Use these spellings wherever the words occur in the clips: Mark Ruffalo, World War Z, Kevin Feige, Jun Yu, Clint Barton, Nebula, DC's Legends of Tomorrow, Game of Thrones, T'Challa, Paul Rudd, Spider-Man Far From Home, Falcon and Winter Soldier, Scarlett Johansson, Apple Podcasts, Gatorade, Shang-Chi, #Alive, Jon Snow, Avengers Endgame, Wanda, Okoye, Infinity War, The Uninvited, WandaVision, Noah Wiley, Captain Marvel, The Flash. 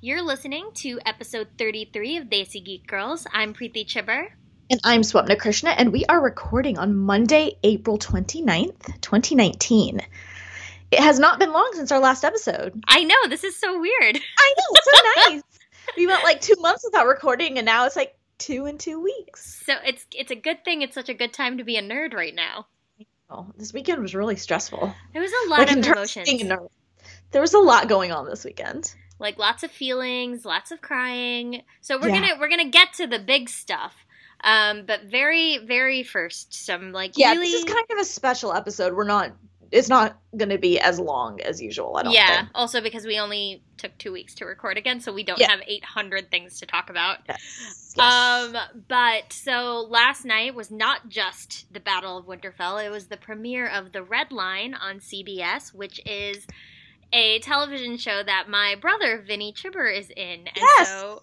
You're listening to episode 33 of Desi Geek Girls. I'm Preeti Chibber. And I'm Swapna Krishna, and we are recording on Monday, April 29th, 2019. It has not been long since our last episode. I know. This is so weird. I know. It's so nice. We went like 2 months without recording, and now it's like 2 in 2 weeks. So it's a good thing. It's such a good time to be a nerd right now. Oh, this weekend was really stressful. There was a lot of emotions. There was a lot going on this weekend. Like lots of feelings, lots of crying. So we're gonna get to the big stuff, but very, very first some really. This is kind of a special episode. It's not gonna be as long as usual. I don't think. Also because we only took 2 weeks to record again, so we don't have 800 things to talk about. Yes. But so last night was not just the Battle of Winterfell. It was the premiere of The Red Line on CBS, which is a television show that my brother, Vinny Chibber, is in. And yes! So...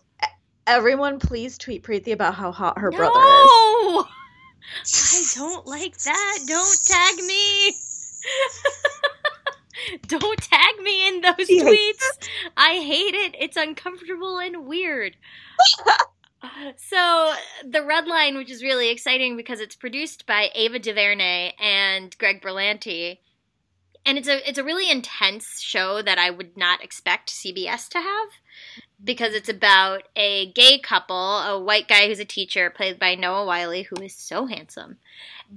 Everyone please tweet Preeti about how hot her brother is. I don't like that. Don't tag me. Don't tag me in those tweets. I hate it. It's uncomfortable and weird. So, The Red Line, which is really exciting because it's produced by Ava DuVernay and Greg Berlanti. And it's a really intense show that I would not expect CBS to have because it's about a gay couple, a white guy who's a teacher played by Noah Wiley, who is so handsome,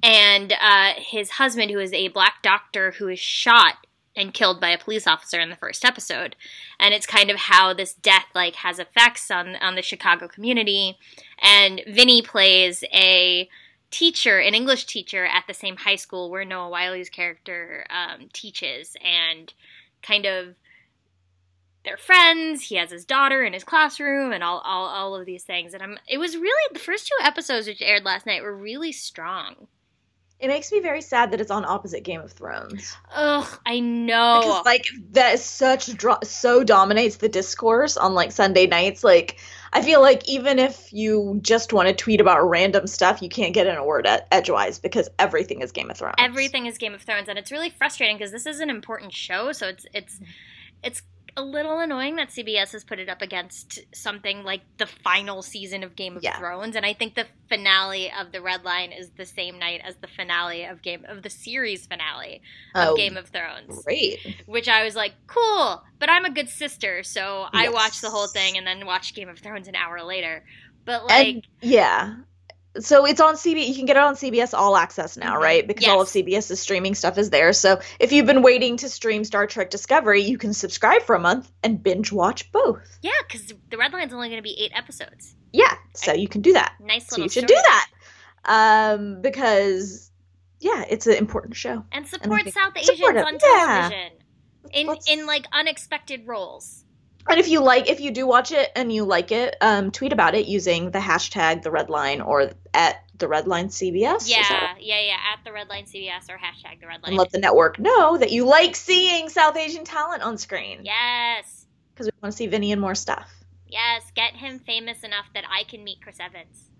and his husband, who is a black doctor who is shot and killed by a police officer in the first episode. And it's kind of how this death has effects on the Chicago community. And Vinny plays a... teacher, an English teacher at the same high school where Noah Wiley's character teaches, and kind of they're friends. He has his daughter in his classroom and all of these things. And it was really, the first 2 episodes which aired last night were really strong. It makes me very sad that it's on opposite Game of Thrones. Ugh, I know. Because that is so dominates the discourse on Sunday nights. I feel even if you just want to tweet about random stuff, you can't get in a word edgewise because everything is Game of Thrones. Everything is Game of Thrones, and it's really frustrating because this is an important show, so it's a little annoying that CBS has put it up against something like the final season of Game of Thrones, and I think the finale of The Red Line is the same night as the finale of the series finale of Game of Thrones. Great. Which I was cool, but I'm a good sister, so I watched the whole thing and then watched Game of Thrones an hour later. But so it's on CBS. You can get it on CBS All Access now, right? Because all of CBS's streaming stuff is there. So if you've been waiting to stream Star Trek Discovery, you can subscribe for a month and binge watch both. Yeah, because The Red Line's only going to be 8 episodes. Yeah, so you can do that. Nice little. So you should do that because it's an important show. And support South Asians on television in unexpected roles. And if you do watch it and you like it, tweet about it using the hashtag The Red Line or at The Red Line CBS. At The Red Line CBS or hashtag The Red Line. And let the network know that you like seeing South Asian talent on screen. Yes. Because we want to see Vinny and more stuff. Yes, get him famous enough that I can meet Chris Evans.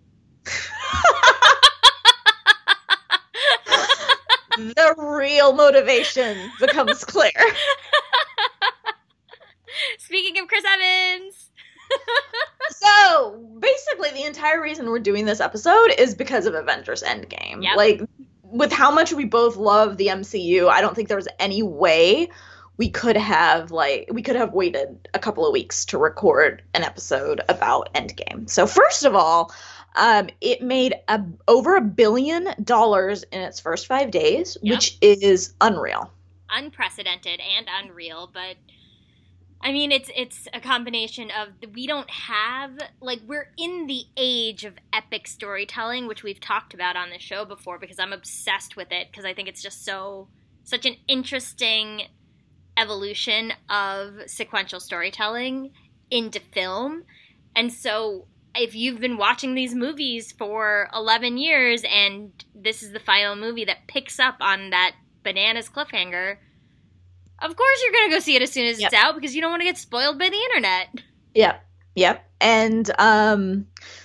The real motivation becomes clear. Speaking of Chris Evans. So, basically, the entire reason we're doing this episode is because of Avengers Endgame. Yep. With how much we both love the MCU, I don't think there was any way we could have, waited a couple of weeks to record an episode about Endgame. So, first of all, it made over $1 billion in its first 5 days, which is unreal. Unprecedented and unreal, but... I mean, it's a combination of we don't have we're in the age of epic storytelling, which we've talked about on the show before because I'm obsessed with it because I think it's just such an interesting evolution of sequential storytelling into film. And so if you've been watching these movies for 11 years and this is the final movie that picks up on that bananas cliffhanger, of course you're going to go see it as soon as it's out because you don't want to get spoiled by the internet. Yep. And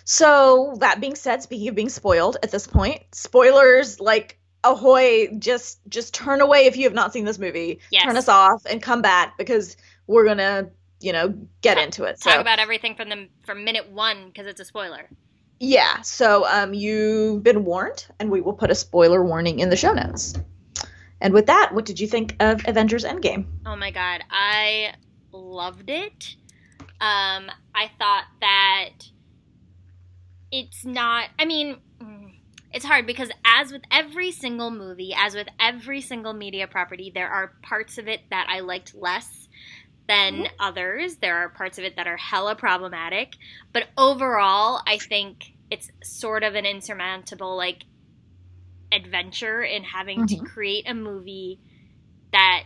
so that being said, speaking of being spoiled at this point, spoilers ahoy, just turn away if you have not seen this movie. Yes. Turn us off and come back because we're going to get into it. So. Talk about everything from minute one, because it's a spoiler. Yeah, so you've been warned, and we will put a spoiler warning in the show notes. And with that, what did you think of Avengers Endgame? Oh my god, I loved it. I thought that it's not, I mean, it's hard because as with every single movie, as with every single media property, there are parts of it that I liked less than others. There are parts of it that are hella problematic. But overall, I think it's sort of an insurmountable, adventure in having to create a movie that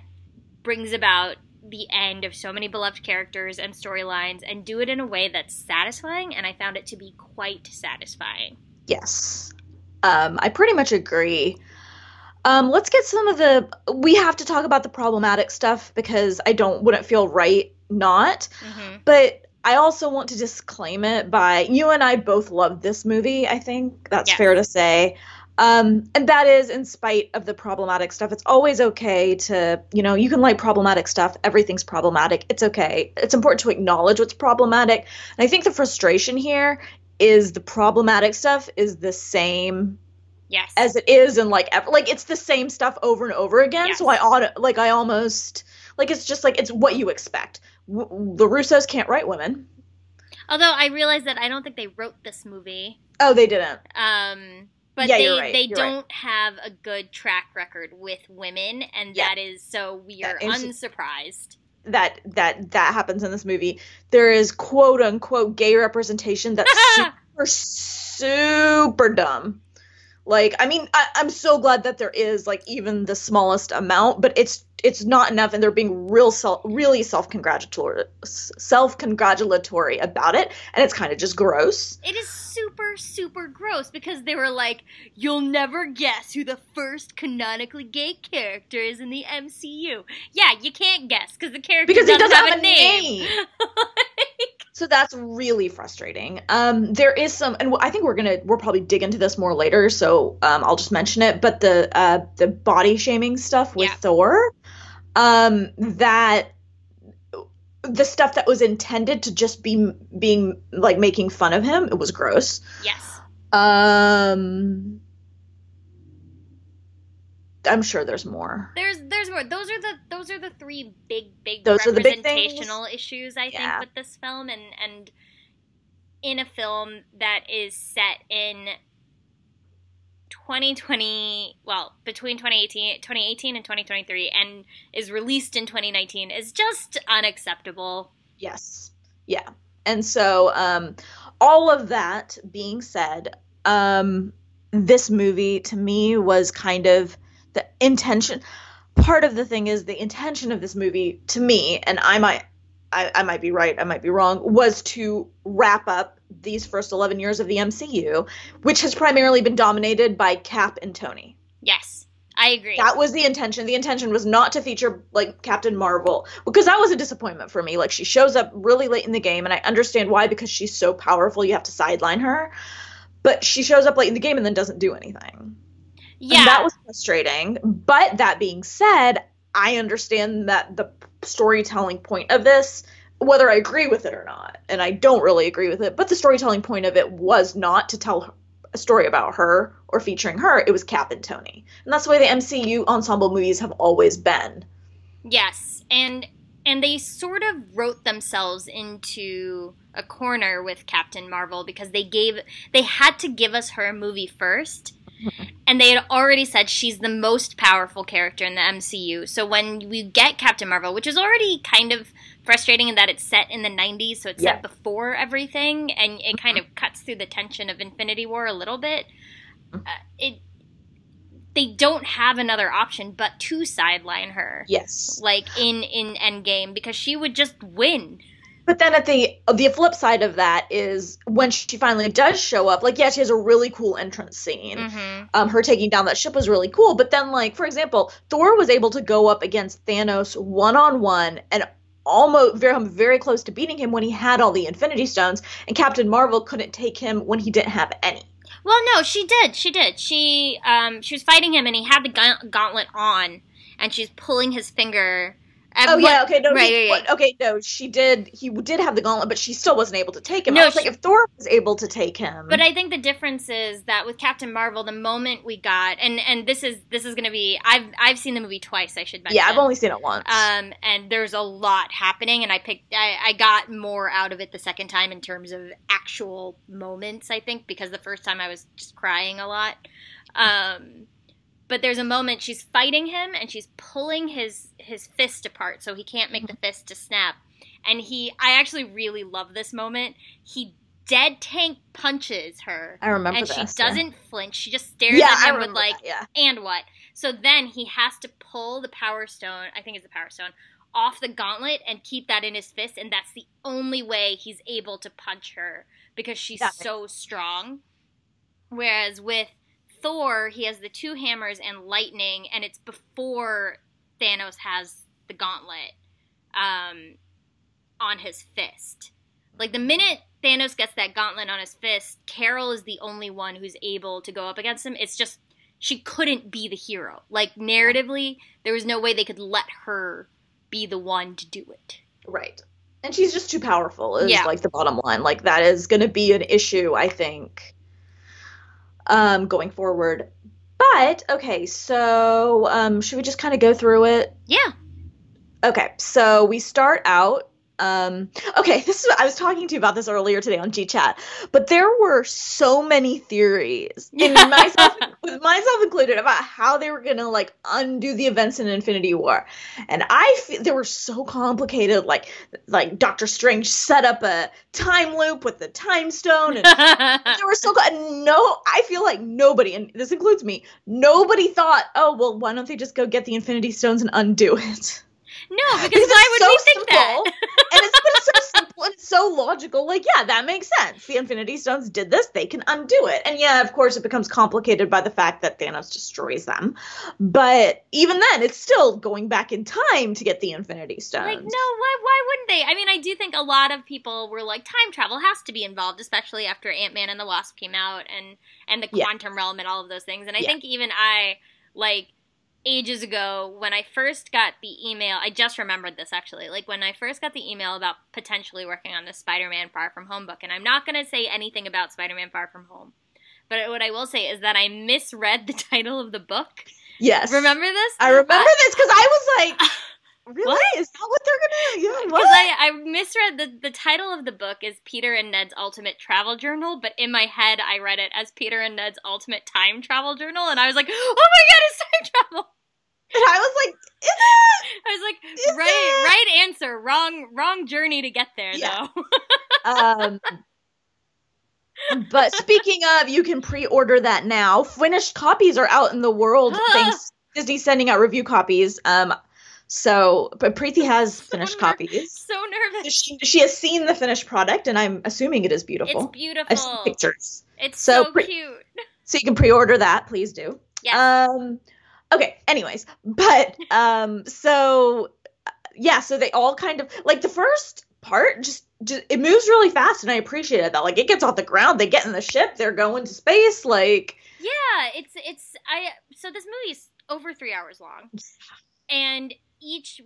brings about the end of so many beloved characters and storylines and do it in a way that's satisfying, and I found it to be quite satisfying. Yes. I pretty much agree. Let's get some of the – we have to talk about the problematic stuff because I wouldn't feel right not. Mm-hmm. But I also want to disclaim it by – you and I both loved this movie, I think. That's fair to say. And that is in spite of the problematic stuff. It's always okay to, you can like problematic stuff. Everything's problematic. It's okay. It's important to acknowledge what's problematic. And I think the frustration here is the problematic stuff is the same as it is in it's the same stuff over and over again. Yes. So I ought I almost, it's just it's what you expect. The Russos can't write women. Although I realize that I don't think they wrote this movie. Oh, they didn't. But they don't have a good track record with women, and that is so we are unsurprised. That happens in this movie. There is quote unquote gay representation that's super dumb. I'm so glad that there is even the smallest amount, but it's not enough, and they're being really self-congratulatory about it, and it's kind of just gross. It is super, super gross, because they were like, you'll never guess who the first canonically gay character is in the MCU. Yeah, you can't guess, because the character doesn't have a name. So that's really frustrating. There is some, and I think we'll probably dig into this more later, so I'll just mention it, but the body shaming stuff with Thor, that the stuff that was intended to just be being making fun of him, it was gross. Yes. I'm sure there's more. There's more. Those are the three big representational issues I think with this film, and in a film that is set in 2020, well, between 2018 and 2023, and is released in 2019, is just unacceptable. Yes. Yeah. And so all of that being said, this movie to me was kind of the intention. Part of the thing is the intention of this movie to me, and I might be right, I might be wrong, was to wrap up these first 11 years of the MCU, which has primarily been dominated by Cap and Tony. Yes, I agree. That was the intention. The intention was not to feature Captain Marvel, because that was a disappointment for me. She shows up really late in the game, and I understand why, because she's so powerful, you have to sideline her. But she shows up late in the game and then doesn't do anything. Yeah. And that was frustrating. But that being said, I understand that the storytelling point of this, whether I agree with it or not, and I don't really agree with it, but the storytelling point of it was not to tell a story about her or featuring her. It was Cap and Tony. And that's the way the MCU ensemble movies have always been. Yes. And they sort of wrote themselves into a corner with Captain Marvel, because they had to give us her movie first. And they had already said she's the most powerful character in the MCU. So when we get Captain Marvel, which is already kind of frustrating in that it's set in the 90s, so it's set before everything, and it kind of cuts through the tension of Infinity War a little bit. They don't have another option but to sideline her. Yes. In Endgame, because she would just win. But then at the flip side of that is when she finally does show up, she has a really cool entrance scene. Mm-hmm. Her taking down that ship was really cool. But then, for example, Thor was able to go up against Thanos one-on-one and almost very close to beating him when he had all the Infinity Stones. And Captain Marvel couldn't take him when he didn't have any. Well, no, she did. She did. She was fighting him, and he had the gauntlet on, and she's pulling his finger He did have the gauntlet, but she still wasn't able to take him. If Thor was able to take him. But I think the difference is that with Captain Marvel, the moment we got, and this is going to be, I've seen the movie twice, I should mention. Yeah, I've only seen it once. And there's a lot happening, and I got more out of it the second time in terms of actual moments, I think, because the first time I was just crying a lot. But there's a moment she's fighting him and she's pulling his fist apart so he can't make the fist to snap. And I actually really love this moment. He dead tank punches her. I remember that. And she doesn't flinch. She just stares at him with and what? So then he has to pull the power stone, I think it's the power stone, off the gauntlet and keep that in his fist. And that's the only way he's able to punch her because she's so strong. Whereas with Thor, he has the two hammers and lightning, and it's before Thanos has the gauntlet on his fist. Like, the minute Thanos gets that gauntlet on his fist, Carol is the only one who's able to go up against him. It's just, she couldn't be the hero. Like, narratively, there was no way they could let her be the one to do it. Right. And she's just too powerful is, the bottom line. Like, that is going to be an issue, I think, going forward. But, okay, so should we just kind of go through it? Yeah. Okay, so we start out. I was talking to you about this earlier today on GChat, but there were so many theories, myself included, about how they were going to, undo the events in Infinity War. And they were so complicated, like Doctor Strange set up a time loop with the time stone, and they were so good. I feel like nobody, and this includes me, nobody thought, oh, well, why don't they just go get the Infinity Stones and undo it? No, because why would we think that? It's so simple and so logical. That makes sense. The Infinity Stones did this. They can undo it. And of course, it becomes complicated by the fact that Thanos destroys them. But even then, it's still going back in time to get the Infinity Stones. Why wouldn't they? I mean, I do think a lot of people were like, time travel has to be involved, especially after Ant-Man and the Wasp came out and the Quantum Realm and all of those things. And I think even I, ages ago, when I first got the email, I just remembered this actually, when I first got the email about potentially working on the Spider-Man Far From Home book, and I'm not going to say anything about Spider-Man Far From Home, but what I will say is that I misread the title of the book. Yes. Remember this? I remember this because I was like, really? What? Is that what they're going to do? Because I misread the title of the book is Peter and Ned's Ultimate Travel Journal, but in my head I read it as Peter and Ned's Ultimate Time Travel Journal, and I was like, oh my god, it's time travel! And I was like, is it? I was like, right answer, wrong journey to get there, though. But speaking of, you can pre-order that now. Finished copies are out in the world. Thanks, Disney sending out review copies. But Preeti has finished copies. So nervous. She has seen the finished product, and I'm assuming it is beautiful. It's beautiful. I've seen pictures. It's so cute. So you can pre-order that. Please do. Yeah. Okay, anyways, but, so they all kind of, the first part, just, it moves really fast, and I appreciated that, it gets off the ground, they get in the ship, they're going to space, Yeah, so this movie's over 3 hours long, and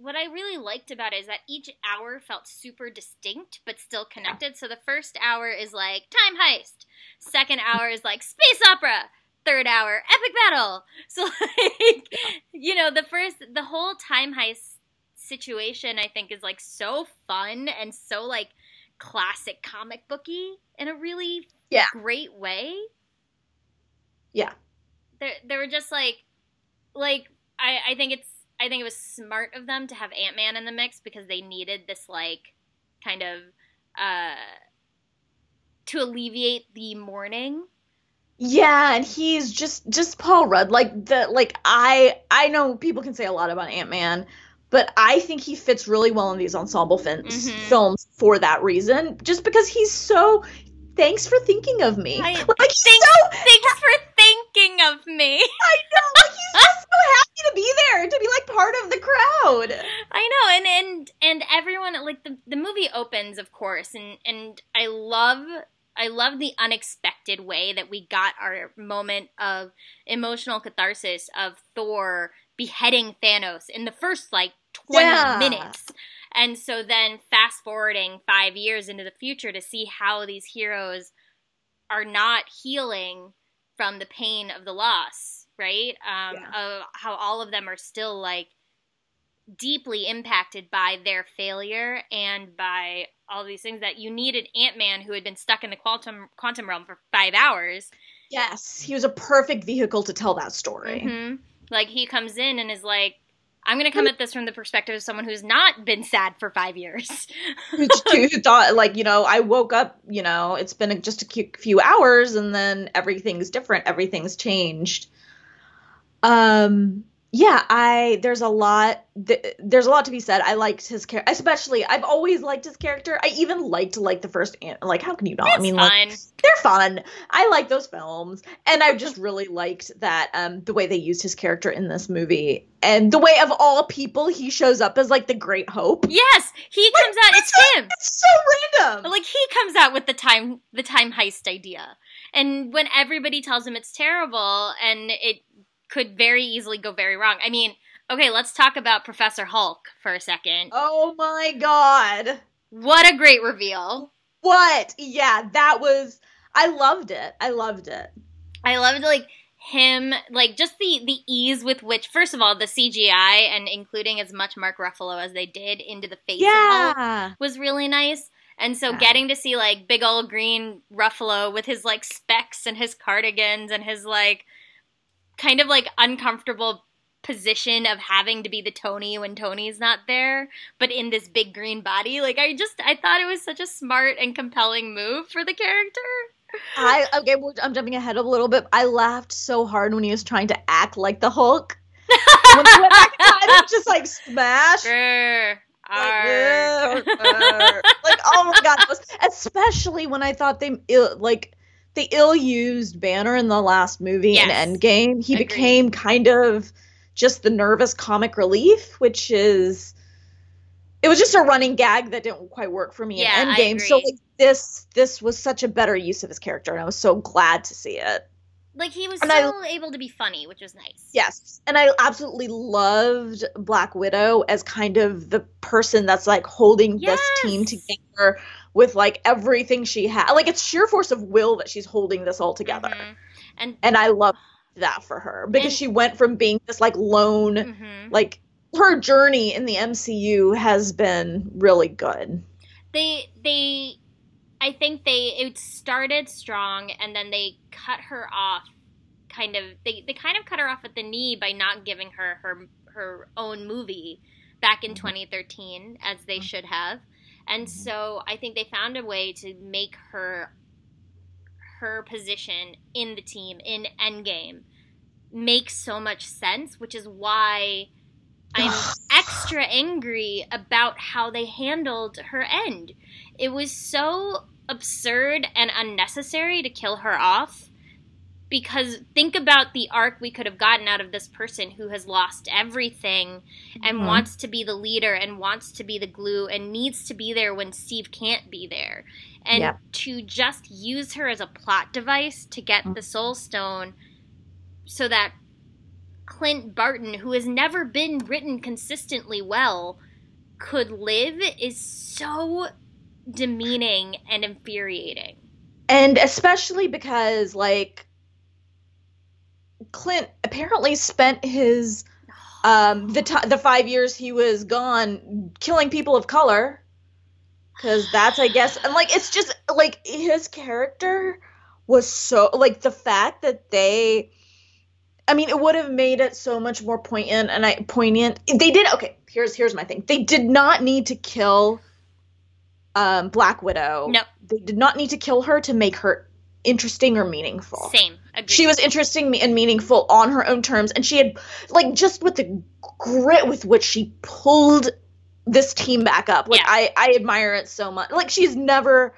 what I really liked about it is that each hour felt super distinct, but still connected, so the first hour is, time heist, second hour is, space opera, third hour, epic battle. So, the whole time heist situation, I think, is, so fun and so, classic comic booky in a really great way. Yeah. They were just, I think it was smart of them to have Ant-Man in the mix because they needed this, kind of, to alleviate the mourning. Yeah, and he's just Paul Rudd. I know people can say a lot about Ant-Man, but I think he fits really well in these ensemble films for that reason. Just because he's so, thanks for thinking of me. Thanks for thinking of me. I know, he's just so happy to be there, to be part of the crowd. I know, and everyone, the movie opens, of course, and I love the unexpected way that we got our moment of emotional catharsis of Thor beheading Thanos in the first, 20 minutes. And so then fast forwarding 5 years into the future to see how these heroes are not healing from the pain of the loss, right? Of how all of them are still like deeply impacted by their failure and by all these things that you needed Ant-Man who had been stuck in the quantum realm for 5 hours. Yes, he was a perfect vehicle to tell that story. Mm-hmm. Like he comes in and is like, I'm going to come at this from the perspective of someone who's not been sad for 5 years. Who thought, like, you know, I woke up, you know, it's been just a few hours and then everything's different. Everything's changed. There's a lot. There's a lot to be said. I liked his character, especially. I've always liked his character. I even liked the first Ant. Like, how can you not? That's fun. Like, they're fun. I like those films, and I just really liked that the way they used his character in this movie, and the way of all people he shows up as like the Great Hope. Yes, he comes out. It's him. It's so random. But, like, he comes out with the time heist idea, and when everybody tells him it's terrible, and it could very easily go very wrong. I mean, okay, let's talk about Professor Hulk for a second. Oh my God. What a great reveal. What? Yeah, I loved it. I loved, like, him, like, just the ease with which, first of all, the CGI and including as much Mark Ruffalo as they did into the face of Hulk was really nice. And so getting to see, like, big old green Ruffalo with his, like, specs and his cardigans and his, like, kind of like uncomfortable position of having to be the Tony when Tony's not there, but in this big green body. Like, I thought it was such a smart and compelling move for the character. I'm jumping ahead a little bit. I laughed so hard when he was trying to act like the Hulk. When he went back in time, it was just like smash. Sure. Like, oh my God. Especially when I thought they ill-used Banner in the last movie in Endgame. He became kind of just the nervous comic relief, it was just a running gag that didn't quite work for me in Endgame. So, like, this was such a better use of his character, and I was so glad to see it. Like, he was still able to be funny, which was nice. Yes, and I absolutely loved Black Widow as kind of the person that's, like, holding this team together with, like, everything she had. Like, it's sheer force of will that she's holding this all together. Mm-hmm. And I love that for her because she went from being this, like, lone, like, her journey in the MCU has been really good. It started strong, and then they cut her off, kind of, they kind of cut her off at the knee by not giving her her own movie back in 2013, as they should have. And so I think they found a way to make her position in the team, in Endgame, make so much sense, which is why I'm extra angry about how they handled her end. It was so absurd and unnecessary to kill her off, because think about the arc we could have gotten out of this person who has lost everything and wants to be the leader and wants to be the glue and needs to be there when Steve can't be there. And to just use her as a plot device to get the Soul Stone so that Clint Barton, who has never been written consistently well, could live is so demeaning and infuriating. And especially because, like, Clint apparently spent his the 5 years he was gone killing people of color, because that's, I guess, and, like, it's just, like, his character was so, like, the fact that it would have made it so much more poignant, They did, okay, here's my thing. They did not need to kill Black Widow. No. They did not need to kill her to make her interesting or meaningful. Same. Agreed. She was interesting and meaningful on her own terms, and she had, like, just with the grit with which she pulled this team back up. Like, I admire it so much. Like, she's never...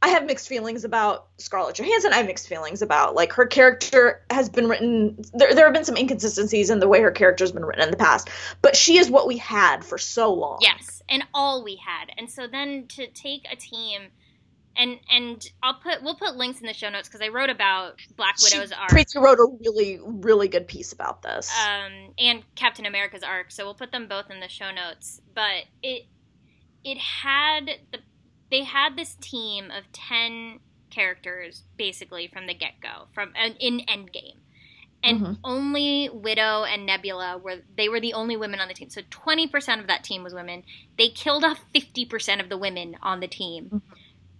I have mixed feelings about Scarlett Johansson. I have mixed feelings about, like, her character has been written. There have been some inconsistencies in the way her character's been written in the past. But she is what we had for so long. Yes, and all we had. And so then to take a team And we'll put links in the show notes because I wrote about Black Widow's arc. Preeti wrote a really, really good piece about this. And Captain America's arc, so we'll put them both in the show notes. But they had this team of 10 characters basically from the get-go in Endgame. And mm-hmm. only Widow and Nebula were the only women on the team. So 20% of that team was women. They killed off 50% of the women on the team. Mm-hmm.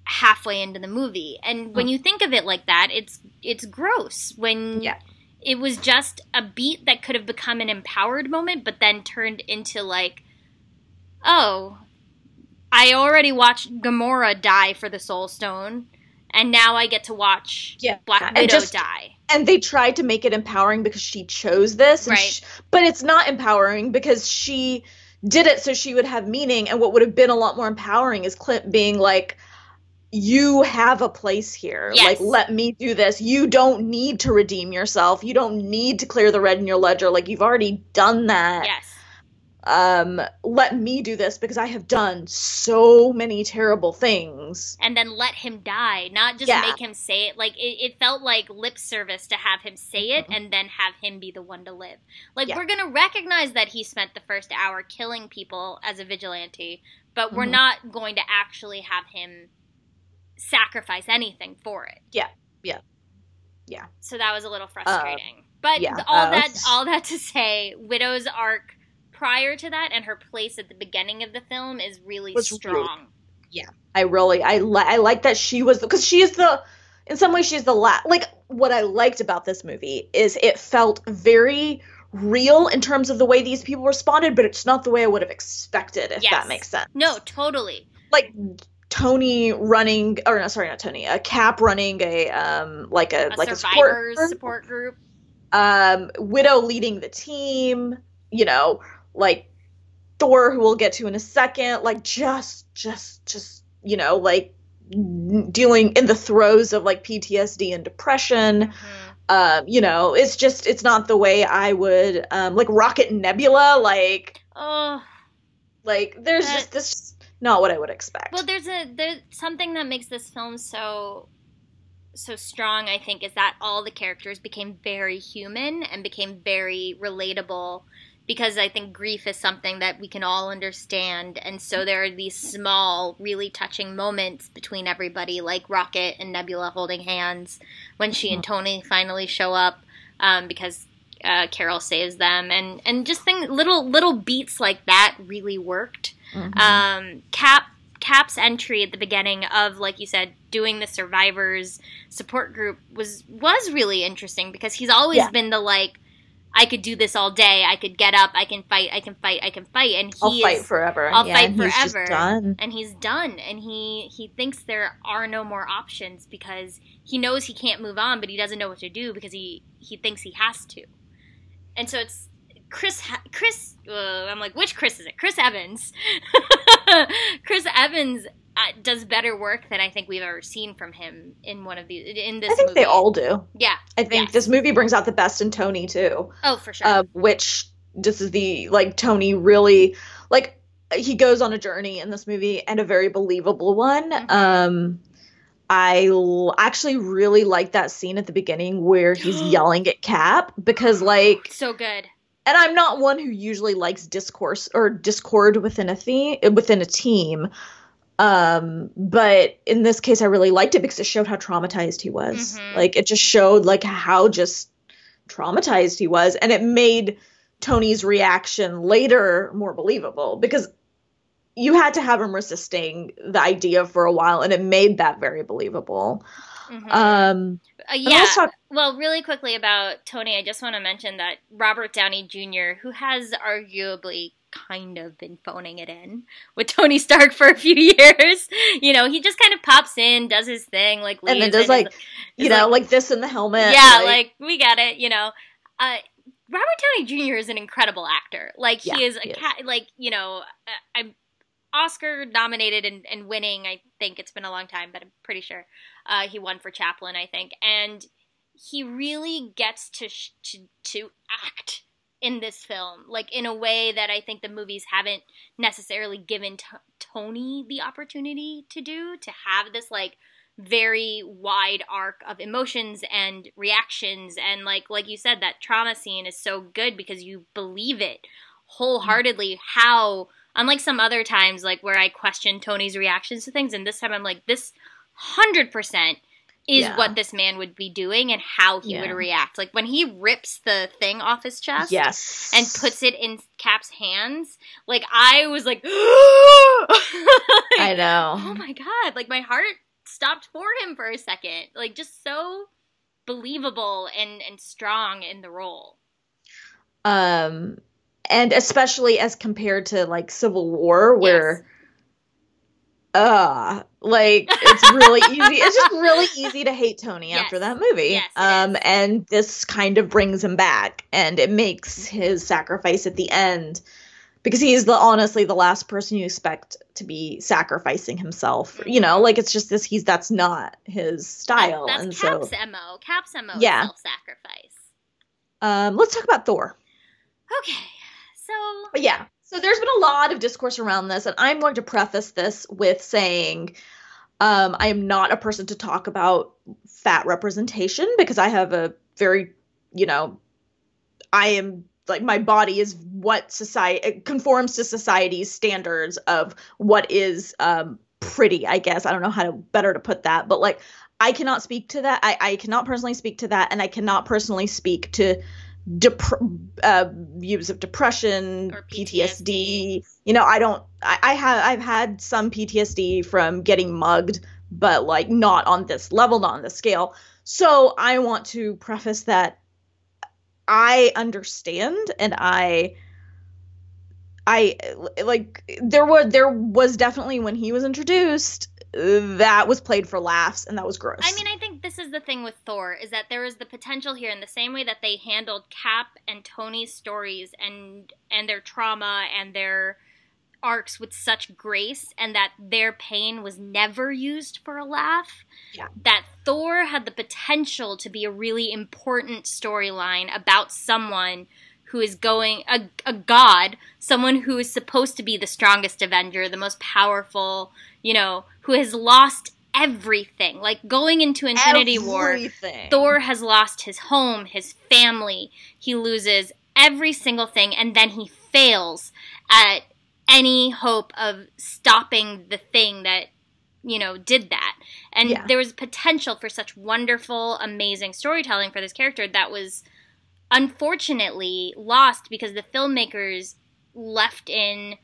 halfway into the movie. And when you think of it like that, it's gross when it was just a beat that could have become an empowered moment, but then turned into like, oh, I already watched Gamora die for the Soul Stone, and now I get to watch Black Widow die. And they tried to make it empowering because she chose this. Right. But it's not empowering because she did it so she would have meaning, and what would have been a lot more empowering is Clint being like, you have a place here. Yes. Like, let me do this. You don't need to redeem yourself. You don't need to clear the red in your ledger. Like, you've already done that. Yes. Let me do this because I have done so many terrible things. And then let him die, not just make him say it. Like, it felt like lip service to have him say it and then have him be the one to live. Like, we're going to recognize that he spent the first hour killing people as a vigilante, but we're not going to actually have him sacrifice anything for it. Yeah. So that was a little frustrating. All that to say, Widow's arc prior to that and her place at the beginning of the film is really strong. Rude. Yeah. I like that she was, because she is in some way she's the last, like what I liked about this movie is it felt very real in terms of the way these people responded, but it's not the way I would have expected, if that makes sense. No, totally. Like, Cap running a support group. Widow leading the team, like Thor, who we'll get to in a second, like just like dealing in the throes of like PTSD and depression. Mm-hmm. It's not the way I would, like Rocket and Nebula, there's just this. Not what I would expect. Well, there's something that makes this film so strong, I think, is that all the characters became very human and became very relatable, because I think grief is something that we can all understand, and so there are these small, really touching moments between everybody, like Rocket and Nebula holding hands when she and Tony finally show up, because Carol saves them, and just little beats like that really worked. Mm-hmm. Cap's entry at the beginning of, like you said, doing the survivors support group was really interesting, because he's always been the, like, I could do this all day. I could get up. I can fight. And I'll fight forever. He's just done. And he's done. And he thinks there are no more options because he knows he can't move on, but he doesn't know what to do because he thinks he has to. And so it's Chris. I'm like, which Chris is it? Chris Evans. Chris Evans does better work than I think we've ever seen from him in this movie. I think movie. They all do. Yeah. I think this movie brings out the best in Tony, too. Oh, for sure. Which this is the, like, Tony really, like, he goes on a journey in this movie, and a very believable one. Mm-hmm. I actually really like that scene at the beginning where he's yelling at Cap, because, like... So good. And I'm not one who usually likes discourse or discord within a team. But in this case, I really liked it because it showed how traumatized he was. Mm-hmm. Like, it just showed, like, how just traumatized he was. And it made Tony's reaction later more believable, because you had to have him resisting the idea for a while, and it made that very believable. Mm-hmm. Well, really quickly about Tony, I just want to mention that Robert Downey Jr., who has arguably kind of been phoning it in with Tony Stark for a few years, he just kind of pops in, does his thing, like, leaves, and then does, like, like this in the helmet. Yeah, like we get it, Robert Downey Jr. is an incredible actor. Like, he is I'm Oscar nominated and winning. I think it's been a long time, but I'm pretty sure he won for Chaplin, I think. And he really gets to act in this film, like in a way that I think the movies haven't necessarily given Tony the opportunity to do, to have this like very wide arc of emotions and reactions. And like you said, that trauma scene is so good because you believe it wholeheartedly. How, unlike some other times, like where I question Tony's reactions to things, and this time I'm like, this 100% is what this man would be doing and how he would react. Like when he rips the thing off his chest and puts it in Cap's hands, like I was like, like I know. Oh my God. Like my heart stopped for him for a second. Like just so believable and strong in the role. And especially as compared to like Civil War, where like it's really easy. It's just really easy to hate Tony after that movie. And this kind of brings him back, and it makes his sacrifice at the end, because he is honestly the last person you expect to be sacrificing himself. You know, like it's just this. That's not his style. That's Cap's MO. Cap's MO is self-sacrifice. Let's talk about Thor. Okay. So there's been a lot of discourse around this, and I'm going to preface this with saying I am not a person to talk about fat representation, because I have a very, I am like, my body is what society conforms to society's standards of what is pretty, I guess. I don't know how better to put that, but like, I cannot speak to that. I cannot personally speak to that, and I cannot personally speak to views of depression or PTSD. I've had some PTSD from getting mugged, but like not on this level, not on this scale. So I want to preface that I understand, and I like there was definitely, when he was introduced, that was played for laughs, and that was gross. I mean, I think this is the thing with Thor, is that there is the potential here, in the same way that they handled Cap and Tony's stories and their trauma and their arcs with such grace, and that their pain was never used for a laugh, that Thor had the potential to be a really important storyline about someone who is going, a god, someone who is supposed to be the strongest Avenger, the most powerful, who has lost everything. Like, going into Infinity War, Thor has lost his home, his family. He loses every single thing, and then he fails at any hope of stopping the thing that, did that. And there was potential for such wonderful, amazing storytelling for this character that was unfortunately lost because the filmmakers left in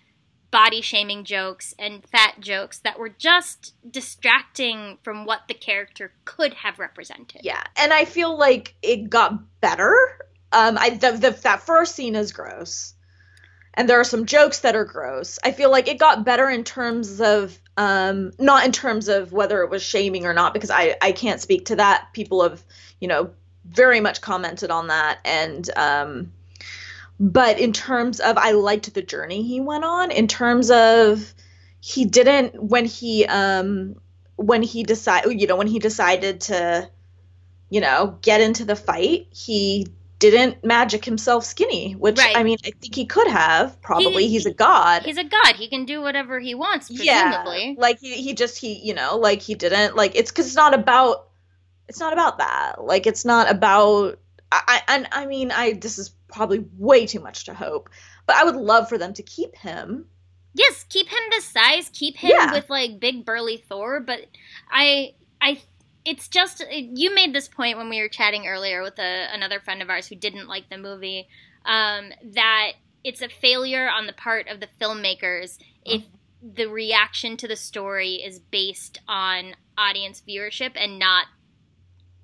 body shaming jokes and fat jokes that were just distracting from what the character could have represented. Yeah, and I feel like it got better. That first scene is gross, and there are some jokes that are gross. I feel like it got better in terms of, not in terms of whether it was shaming or not, because I can't speak to that. People have, very much commented on that, and but in terms of, I liked the journey he went on. In terms of, he didn't, when he decided to get into the fight, he didn't magic himself skinny, which I mean, I think he could have probably. He's a god. He's a god. He can do whatever he wants, presumably. Like he didn't it's, 'cause it's not about that. Like, it's not about, this is probably way too much to hope, but I would love for them to keep him. Yes, keep him this size, keep him with like big burly Thor. But it's just, you made this point when we were chatting earlier with another friend of ours who didn't like the movie, that it's a failure on the part of the filmmakers if the reaction to the story is based on audience viewership and not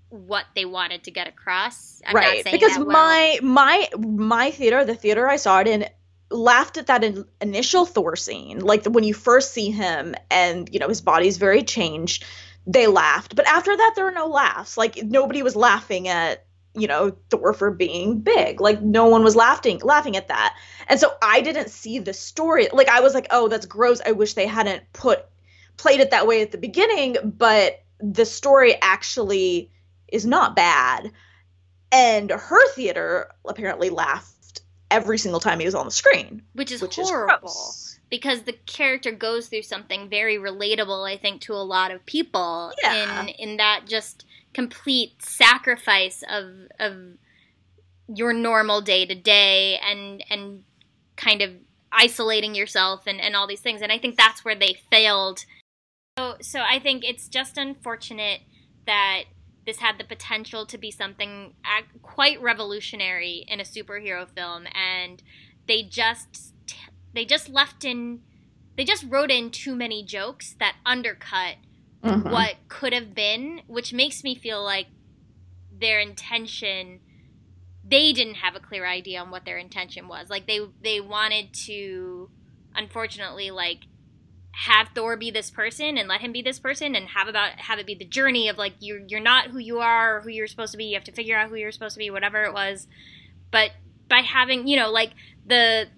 what they wanted to get across. I'm not saying because that my theater, the theater I saw it in, laughed at that initial Thor scene. Like when you first see him, and his body's very changed, they laughed. But after that, there are no laughs. Like nobody was laughing at Thor for being big. Like no one was laughing at that. And so I didn't see the story. Like I was like, oh, that's gross. I wish they hadn't played it that way at the beginning. But the story actually is not bad, and her theater apparently laughed every single time he was on the screen. Which is horrible. Because the character goes through something very relatable, I think, to a lot of people. Yeah. In that just complete sacrifice of your normal day-to-day and kind of isolating yourself and all these things. And I think that's where they failed. So I think it's just unfortunate that this had the potential to be something quite revolutionary in a superhero film, and they just wrote in too many jokes that undercut what could have been, which makes me feel like their intention, they didn't have a clear idea on what their intention was. Like they wanted to, unfortunately, like, have Thor be this person and let him be this person and have it be the journey of, like, you're not who you are or who you're supposed to be. You have to figure out who you're supposed to be, whatever it was. But by having, you know, like the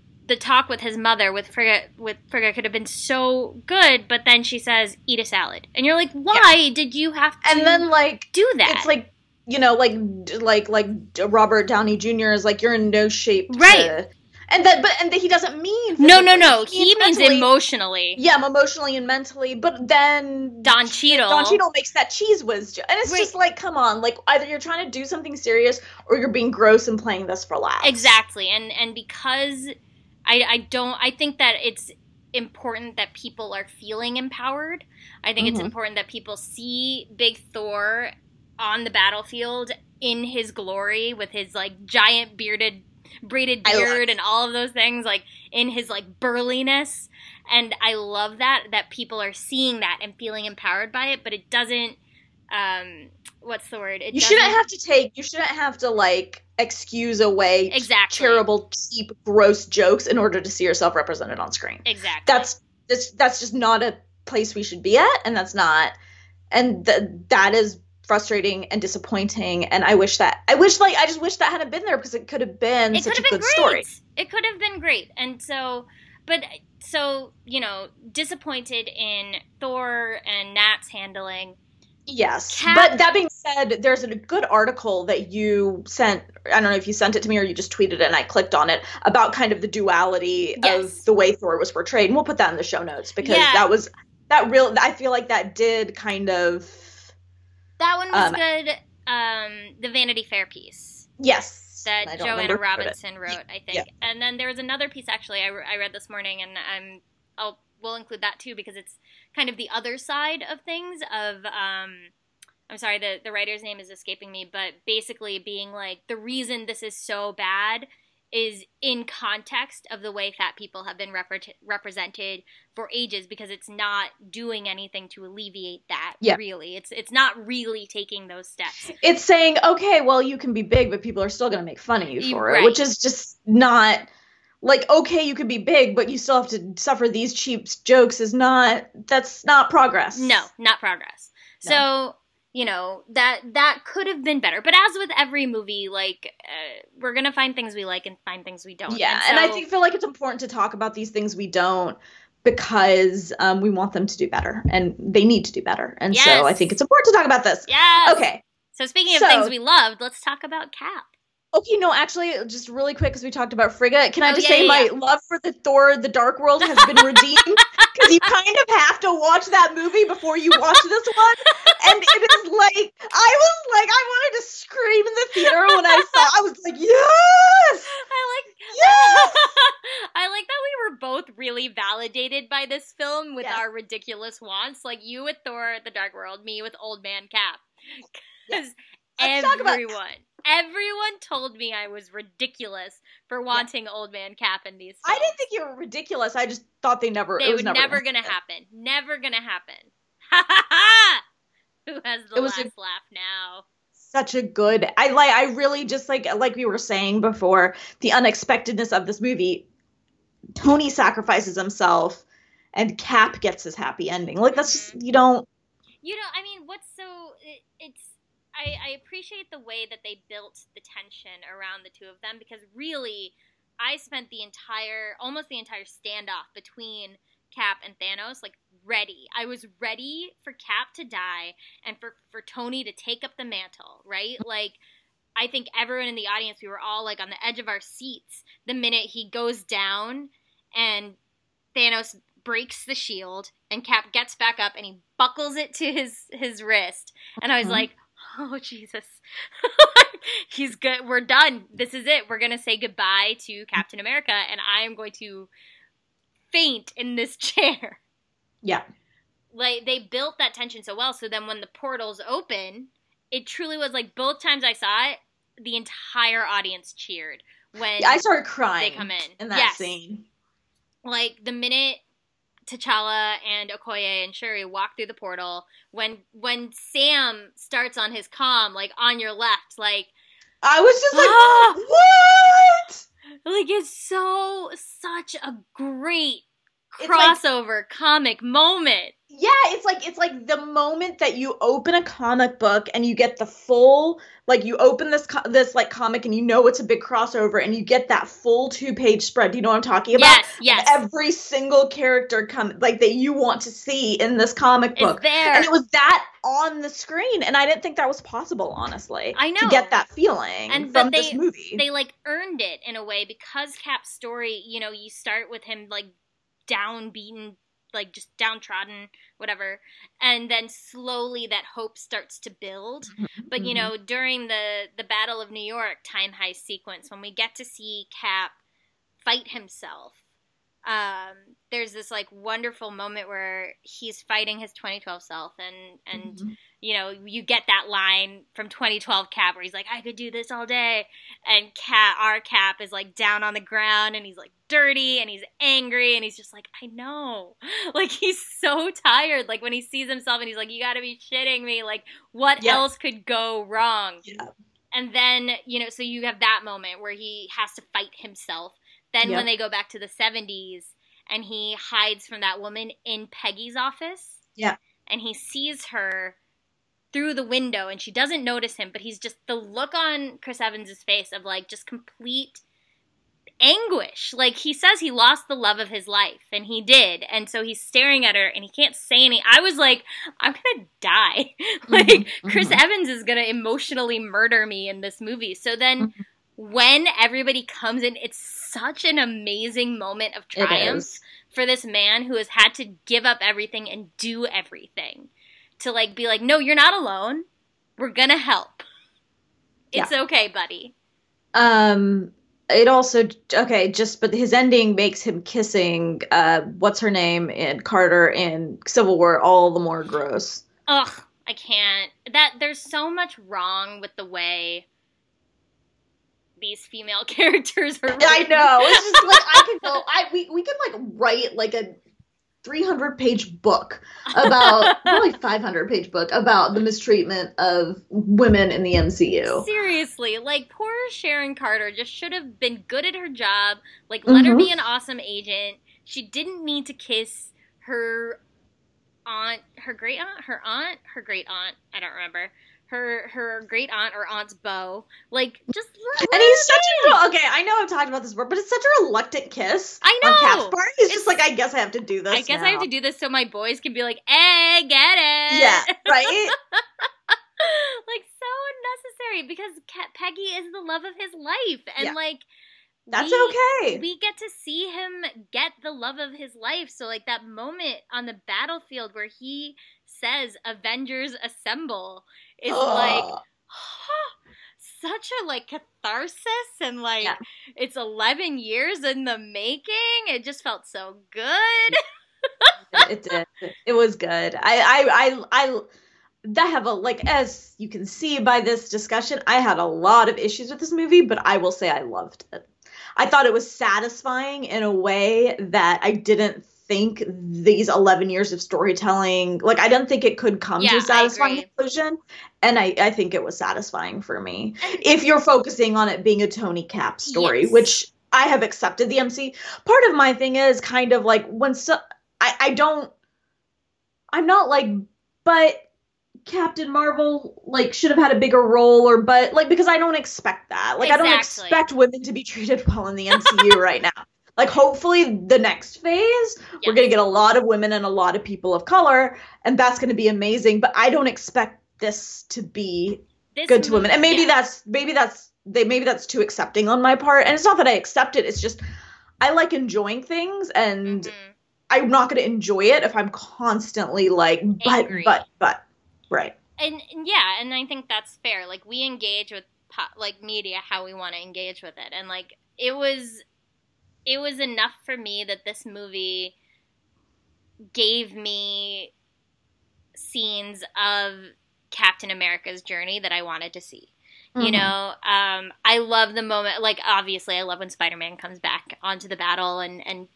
talk with his mother with Frigga could have been so good, but then she says, eat a salad. And you're like, why did you have to do that? It's like, you know, like Robert Downey Jr. is like, you're in no shape to... And he doesn't mean physically. No. He means emotionally. Yeah, emotionally and mentally. But then Don Cheadle makes that cheese whiz joke, and it's just like, come on, like, either you're trying to do something serious or you're being gross and playing this for laughs. Exactly, and because I think that it's important that people are feeling empowered. I think it's important that people see Big Thor on the battlefield in his glory with his, like, giant braided beard and all of those things, like, in his, like, burliness, and I love that people are seeing that and feeling empowered by it, but it doesn't what's the word, you shouldn't have to like excuse away terrible, cheap, gross jokes in order to see yourself represented on screen. Exactly. That's just not a place we should be at, and that is frustrating and disappointing, and I just wish that hadn't been there, because it could have been such a good story. It could have been great. And so, you know, disappointed in Thor and Nat's handling. Yes. But that being said, there's a good article that you sent, I don't know if you sent it to me or you just tweeted it and I clicked on it, about kind of the duality of the way Thor was portrayed. And we'll put that in the show notes, because I feel like that did kind of... That one was good. The Vanity Fair piece. Yes. That Joanna Robinson wrote, I think. Yeah. And then there was another piece, actually, I read this morning, and we'll include that too, because it's kind of the other side of things of, I'm sorry, the writer's name is escaping me, but basically being like, the reason this is so bad is in context of the way fat people have been represented for ages, because it's not doing anything to alleviate that, really. It's not really taking those steps. It's saying, okay, well, you can be big, but people are still going to make fun of you for it, which is just not... Like, okay, you could be big, but you still have to suffer these cheap jokes that's not progress. No, not progress. No. So... You know, that could have been better. But as with every movie, like, we're going to find things we like and find things we don't. Yeah, and I feel like it's important to talk about these things we don't, because we want them to do better. And they need to do better. And so I think it's important to talk about this. Yes. Okay. So speaking of things we loved, let's talk about Cap. Okay, no, actually, just really quick, because we talked about Frigga. Can I just say my love for the Thor, The Dark World has been redeemed, because you kind of have to watch that movie before you watch this one. And it is like, I wanted to scream in the theater when I was like, yes! Yes! I like that we were both really validated by this film with our ridiculous wants. Like, you with Thor, The Dark World, me with Old Man Cap. Because everyone told me I was ridiculous for wanting Old Man Cap in these films. I didn't think you were ridiculous. I just thought it was never going to happen. Never going to happen. Ha ha ha! Who has the last laugh now? Such a good... I really just, like we were saying before, the unexpectedness of this movie. Tony sacrifices himself and Cap gets his happy ending. Like, that's just... I mean, what's so... It's... I appreciate the way that they built the tension around the two of them, because really I spent almost the entire standoff between Cap and Thanos, like, ready. I was ready for Cap to die and for Tony to take up the mantle, right? Like, I think everyone in the audience, we were all like on the edge of our seats the minute he goes down and Thanos breaks the shield and Cap gets back up and he buckles it to his wrist. And I was like, oh, Jesus. He's good. We're done. This is it. We're going to say goodbye to Captain America, and I am going to faint in this chair. Yeah. Like, they built that tension so well, so then when the portals open, it truly was like both times I saw it, the entire audience cheered. When I started crying. They come in that scene. Like, the minute T'Challa and Okoye and Shuri walk through the portal, when Sam starts on his comm, like, on your left, like... I was just like, what? Like, it's such a great crossover comic moment. Yeah, it's like the moment that you open a comic book and you get the full, like, you open this like comic and you know it's a big crossover and you get that full 2-page spread. Do you know what I'm talking about? Yes. Every single character that you want to see in this comic book. It's there. And it was that on the screen, and I didn't think that was possible, honestly. I know. To get that feeling from this movie. They like earned it in a way because Cap's story, you know, you start with him like downbeaten, like just downtrodden, whatever, and then slowly that hope starts to build. But you know, during the Battle of New York time heist sequence, when we get to see Cap fight himself, there's this like wonderful moment where he's fighting his 2012 self, and you know, you get that line from 2012 Cap where he's like, I could do this all day, and Cap is like down on the ground and he's like dirty and he's angry and he's just like, I know, like, he's so tired, like when he sees himself and he's like, you gotta be shitting me, like what else could go wrong? And then, you know, so you have that moment where he has to fight himself. Then when they go back to the 70s and he hides from that woman in Peggy's office, and he sees her through the window and she doesn't notice him, but he's just, the look on Chris Evans' face of like just complete anguish. Like, he says he lost the love of his life, and he did, and so he's staring at her and he can't say anything. I was like, I'm gonna die. Like, Chris Evans is gonna emotionally murder me in this movie. So then when everybody comes in, it's such an amazing moment of triumph for this man who has had to give up everything and do everything to like be like, no, you're not alone, we're gonna help, it's okay, buddy. It also, but his ending makes him kissing, what's her name, and Carter in Civil War all the more gross. Ugh, I can't. There's so much wrong with the way these female characters are written. I know. It's just like, we could like write like a 300-page book about, probably 500-page book about the mistreatment of women in the MCU. Seriously, like, poor Sharon Carter just should have been good at her job. Like, let her be an awesome agent. She didn't need to kiss her great aunt or aunt's beau. Like, just let her. And he's I know I've talked about this before, but it's such a reluctant kiss. I know. On Cap's part. He's just like, I guess I have to do this. I guess I have to do this so my boys can be like, hey, get it. Yeah, right? Like, so unnecessary, because Peggy is the love of his life. And like, that's okay. We get to see him get the love of his life. So like that moment on the battlefield where he says, Avengers assemble, is like such a like catharsis, and like it's 11 years in the making. It just felt so good. It did. It was good. I have a, like, as you can see by this discussion, I had a lot of issues with this movie, but I will say I loved it. I thought it was satisfying in a way that I didn't think these 11 years of storytelling, like, I don't think it could come to a satisfying conclusion, and I think it was satisfying for me. If you're focusing on it being a Tony Cap story, which I have accepted the MC. Part of my thing is kind of like, when I'm not like Captain Marvel, like, should have had a bigger role, or, but, like, because I don't expect that. Like, I don't expect women to be treated well in the MCU right now. Like, hopefully the next phase, we're going to get a lot of women and a lot of people of color, and that's going to be amazing. But I don't expect this to be good to women. And maybe that's too accepting on my part. And it's not that I accept it. It's just I like enjoying things, and I'm not going to enjoy it if I'm constantly like, but, right. And I think that's fair. Like, we engage with media how we want to engage with it. And like, it was enough for me that this movie gave me scenes of Captain America's journey that I wanted to see. You know, I love the moment, like, obviously I love when Spider-Man comes back onto the battle and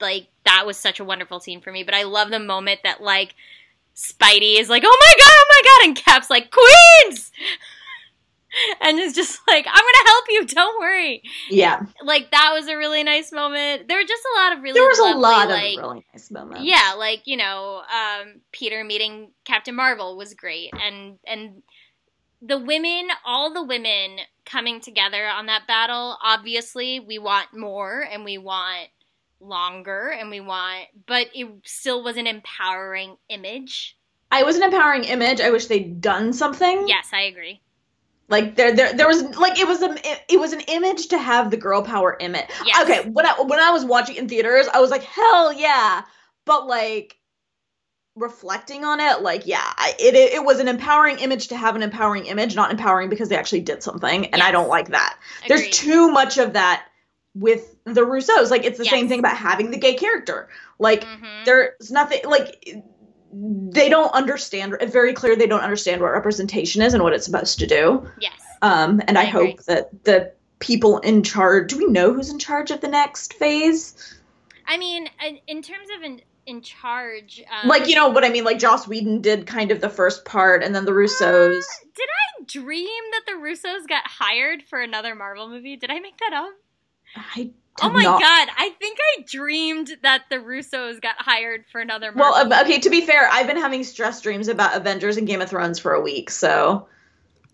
like, that was such a wonderful scene for me. But I love the moment that, like, Spidey is like, oh my god, and Cap's like, Queens! And is just like, I'm gonna help you, don't worry. Yeah. Like, that was a really nice moment. There were just a lot of really really nice moments. Yeah, like, you know, Peter meeting Captain Marvel was great. And the women, all the women coming together on that battle, obviously we want more and we want longer and we want, but it still was an empowering image. I wish they'd done something. Yes, I agree. Like, there was, like, it was an image to have the girl power image. Yes. Okay, when I was watching in theaters, I was like, hell yeah. But, like, reflecting on it, like, yeah, it was an empowering image to have an empowering image, not empowering because they actually did something, and yes. I don't like that. Agreed. There's too much of that with the Russos. Like, it's the same thing about having the gay character. Like, there's nothing, like, they don't understand, it's very clear they don't understand what representation is and what it's supposed to do. Yes. And I hope that the people in charge, do we know who's in charge of the next phase? I mean, in terms of... in charge. Like, you know what I mean? Like, Joss Whedon did kind of the first part, and then the Russos. Did I dream that the Russos got hired for another Marvel movie? Did I make that up? Oh my god, I think I dreamed that the Russos got hired for another Marvel movie. Well, okay, to be fair, I've been having stress dreams about Avengers and Game of Thrones for a week, so...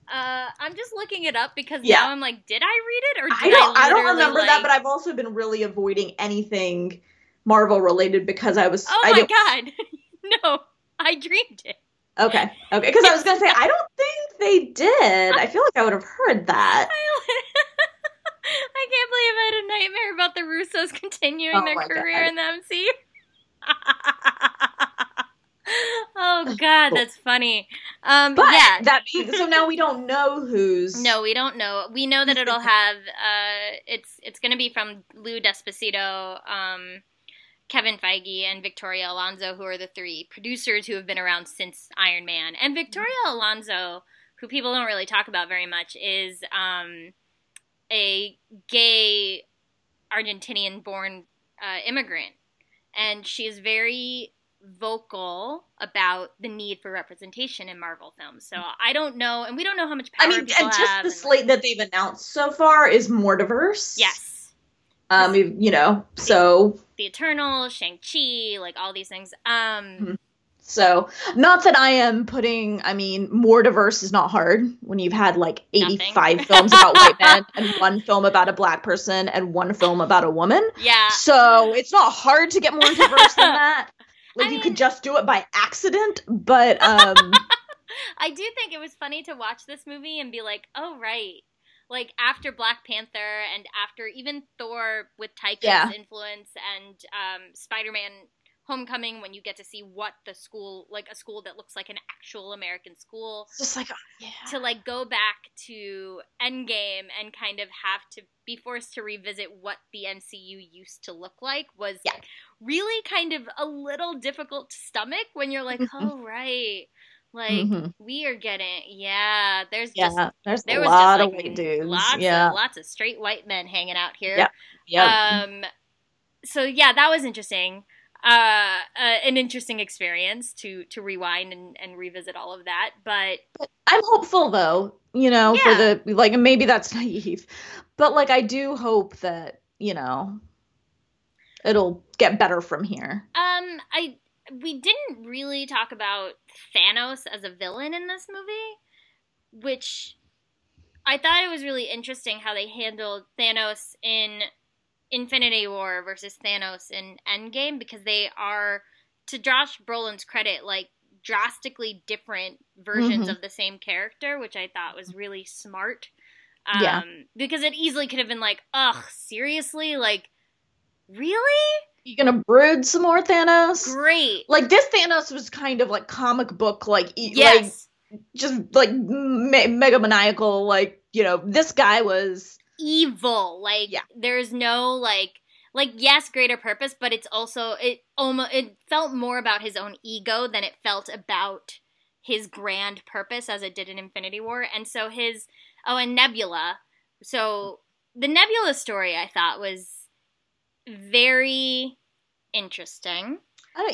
I'm just looking it up because now I'm like, did I read it? Or did I don't remember that, but I've also been really avoiding anything... Marvel related because I was... Oh my god! No, I dreamed it. Okay. Because I was gonna say I don't think they did. I feel like I would have heard that. I can't believe I had a nightmare about the Russos continuing their career in the MCU. Oh god, that's funny. But that means so now we don't know who's... No, we don't know. We know that it'll have. It's gonna be from Lou Despacito. Kevin Feige and Victoria Alonso, who are the three producers who have been around since Iron Man. And Victoria Alonso, who people don't really talk about very much, is a gay Argentinian-born immigrant. And she is very vocal about the need for representation in Marvel films. So I don't know, and we don't know how much power people have. I mean, just the slate that they've announced so far is more diverse. Yes. You know, so... The Eternal, Shang-Chi, like, all these things. So, not that I am putting... I mean, more diverse is not hard when you've had, like, 85 films about white men and one film about a black person and one film about a woman. Yeah. So, it's not hard to get more diverse than that. Like, I mean, could just do it by accident, but... I do think it was funny to watch this movie and be like, oh, right. Like, after Black Panther and after even Thor with Taika's influence and Spider-Man Homecoming, when you get to see what the school, like a school that looks like an actual American school. It's just like, to like go back to Endgame and kind of have to be forced to revisit what the MCU used to look like was really kind of a little difficult to stomach when you're like, oh, right. Like, we are getting, there's there was a lot of white dudes. Lots of straight white men hanging out here. Yeah. So, that was interesting. An interesting experience to rewind and revisit all of that. But I'm hopeful, though, you know, for the, like, maybe that's naive. But, like, I do hope that, you know, it'll get better from here. We didn't really talk about Thanos as a villain in this movie, which I thought it was really interesting how they handled Thanos in Infinity War versus Thanos in Endgame, because they are, to Josh Brolin's credit, like, drastically different versions of the same character, which I thought was really smart. Yeah. Because it easily could have been like, ugh, seriously? Like, really? You gonna brood some more, Thanos? Great. Like, this Thanos was kind of like comic book, like, like just like megamaniacal, like, you know, this guy was evil. Like, there's no like, yes, greater purpose, but it's also, it felt more about his own ego than it felt about his grand purpose as it did in Infinity War. And so his, and Nebula. So the Nebula story, I thought, was very interesting.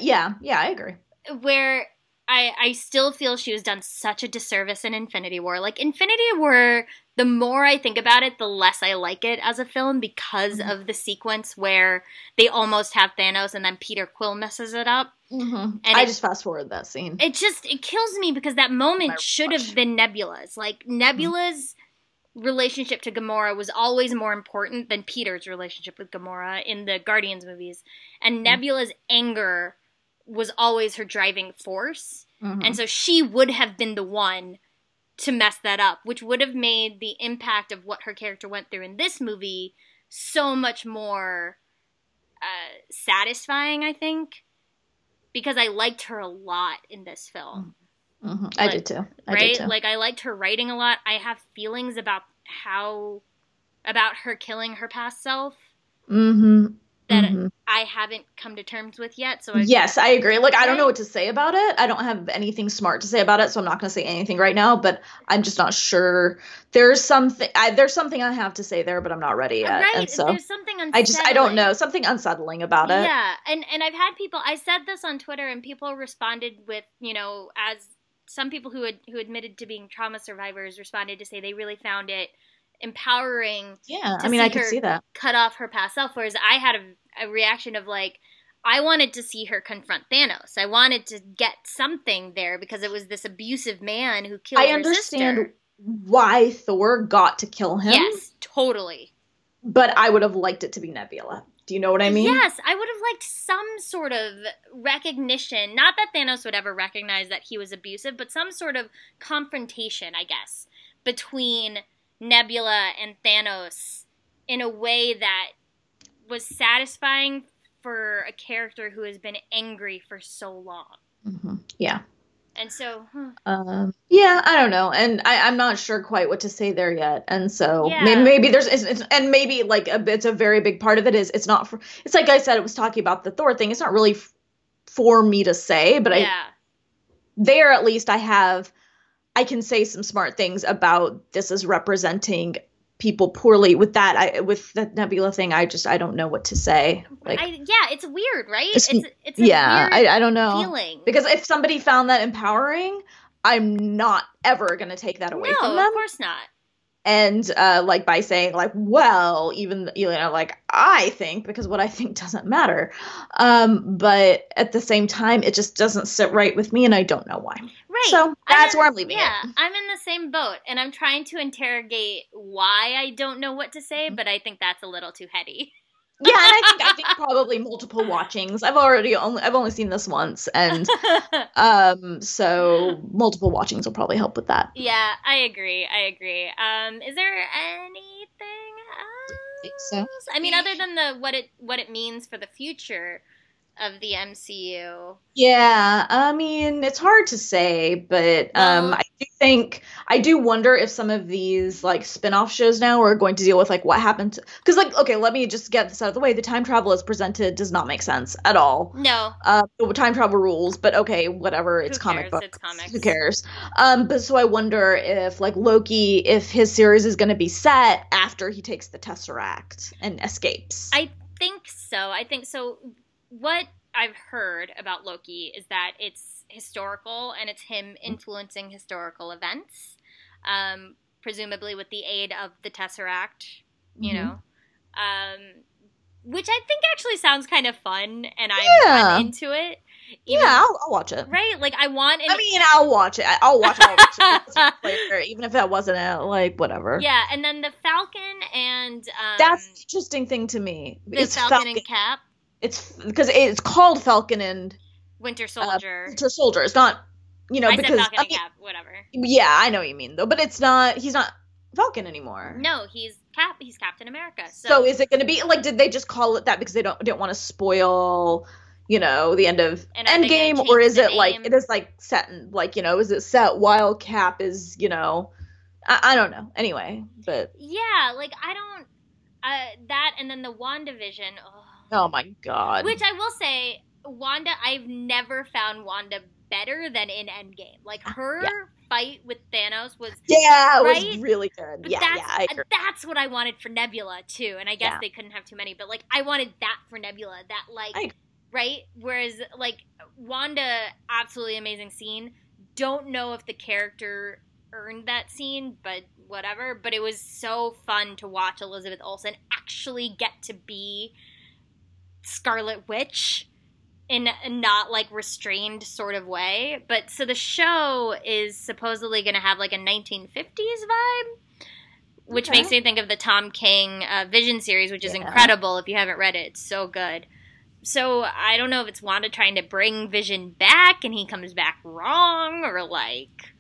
Yeah, I agree. Where I still feel she was done such a disservice in Infinity War. Like, Infinity War, the more I think about it, the less I like it as a film because of the sequence where they almost have Thanos and then Peter Quill messes it up. And I just fast-forward that scene. It kills me because that moment should have been Nebula's. Like, Nebula's relationship to Gamora was always more important than Peter's relationship with Gamora in the Guardians movies. And Nebula's anger was always her driving force. And so she would have been the one to mess that up, which would have made the impact of what her character went through in this movie so much more satisfying, I think, because I liked her a lot in this film. Like, I did too. Right? Like, I liked her writing a lot. I have feelings about her killing her past self. That I haven't come to terms with yet. So I agree. Like, I don't know what to say about it. I don't have anything smart to say about it, so I'm not going to say anything right now. But I'm just not sure. There's something I have to say there, but I'm not ready yet. Right. And so there's something unsettling. I don't know. Something unsettling about it. Yeah. And I've had people. I said this on Twitter, and people responded with, you know, as some people who admitted to being trauma survivors responded to say they really found it empowering. Yeah, I mean, I can see that. Cut off her past self, whereas I had a reaction of like, I wanted to see her confront Thanos. I wanted to get something there because it was this abusive man who killed her sister. I understand why Thor got to kill him. Yes, totally. But I would have liked it to be Nebula. Do you know what I mean? Yes, I would have liked some sort of recognition. Not that Thanos would ever recognize that he was abusive, but some sort of confrontation, I guess, between Nebula and Thanos in a way that was satisfying for a character who has been angry for so long. Yeah. And so yeah, I don't know. And I'm not sure quite what to say there yet. And so maybe there's and maybe like it's a very big part of it is it's not for, it's like I said, it was talking about the Thor thing. It's not really for me to say, but at least I can say some smart things about this is representing people poorly. With that, with the Nebula thing, I don't know what to say. Like, it's weird, right? It's a weird I don't know feeling. Because if somebody found that empowering, I'm not ever going to take that away from them. No, of course not. And like by saying like, well, even, you know, like I think, because what I think doesn't matter. But at the same time, it just doesn't sit right with me, and I don't know why. Right. So that's where I'm leaving it. Yeah, I'm in the same boat, and I'm trying to interrogate why I don't know what to say, but I think that's a little too heady. Yeah, and I think probably multiple watchings. I've only seen this once, and so multiple watchings will probably help with that. Yeah, I agree. Is there anything else? I think so. I mean, other than the what it means for the future of the MCU. Yeah, I mean, it's hard to say, but I do wonder if some of these like spin-off shows now are going to deal with like what happened, because like, okay, let me just get this out of the way. The time travel as presented does not make sense at all. No. The time travel rules, but okay, whatever. It's comic books. It's comics. Who cares? But so I wonder if like Loki, if his series is going to be set after he takes the Tesseract and escapes. I think so. What I've heard about Loki is that it's historical and it's him influencing historical events, presumably with the aid of the Tesseract, you know, which I think actually sounds kind of fun, and I'm into it. Even, yeah, I'll watch it. Right? Like, I'll watch it. I'll watch all the later, even if that wasn't it, like, whatever. Yeah, and then the Falcon and that's an interesting thing to me. It's Falcon and Cap. It's because it's called Falcon and Winter Soldier. It's not you know, because Falcon and Cap, whatever. Yeah, I know what you mean though, but it's not. He's not Falcon anymore. No, he's Cap. He's Captain America. So is it going to be like? Did they just call it that because they didn't want to spoil, you know, the end of Endgame, or is it like it is like set in, like, you know, is it set while Cap is, you know, I don't know. Anyway, but yeah, like I don't that, and then the WandaVision. Oh my god. Which I will say, Wanda, I've never found Wanda better than in Endgame. Like her fight with Thanos was it was really good. But that's what I wanted for Nebula too, and I guess they couldn't have too many, but like I wanted that for Nebula, that like right? Whereas, like, Wanda, absolutely amazing scene. Don't know if the character earned that scene, but whatever. But it was so fun to watch Elizabeth Olsen actually get to be Scarlet Witch in a not, like, restrained sort of way. But so the show is supposedly going to have, like, a 1950s vibe, which makes me think of the Tom King Vision series, which is incredible. If you haven't read it, it's so good. So I don't know if it's Wanda trying to bring Vision back and he comes back wrong, or like,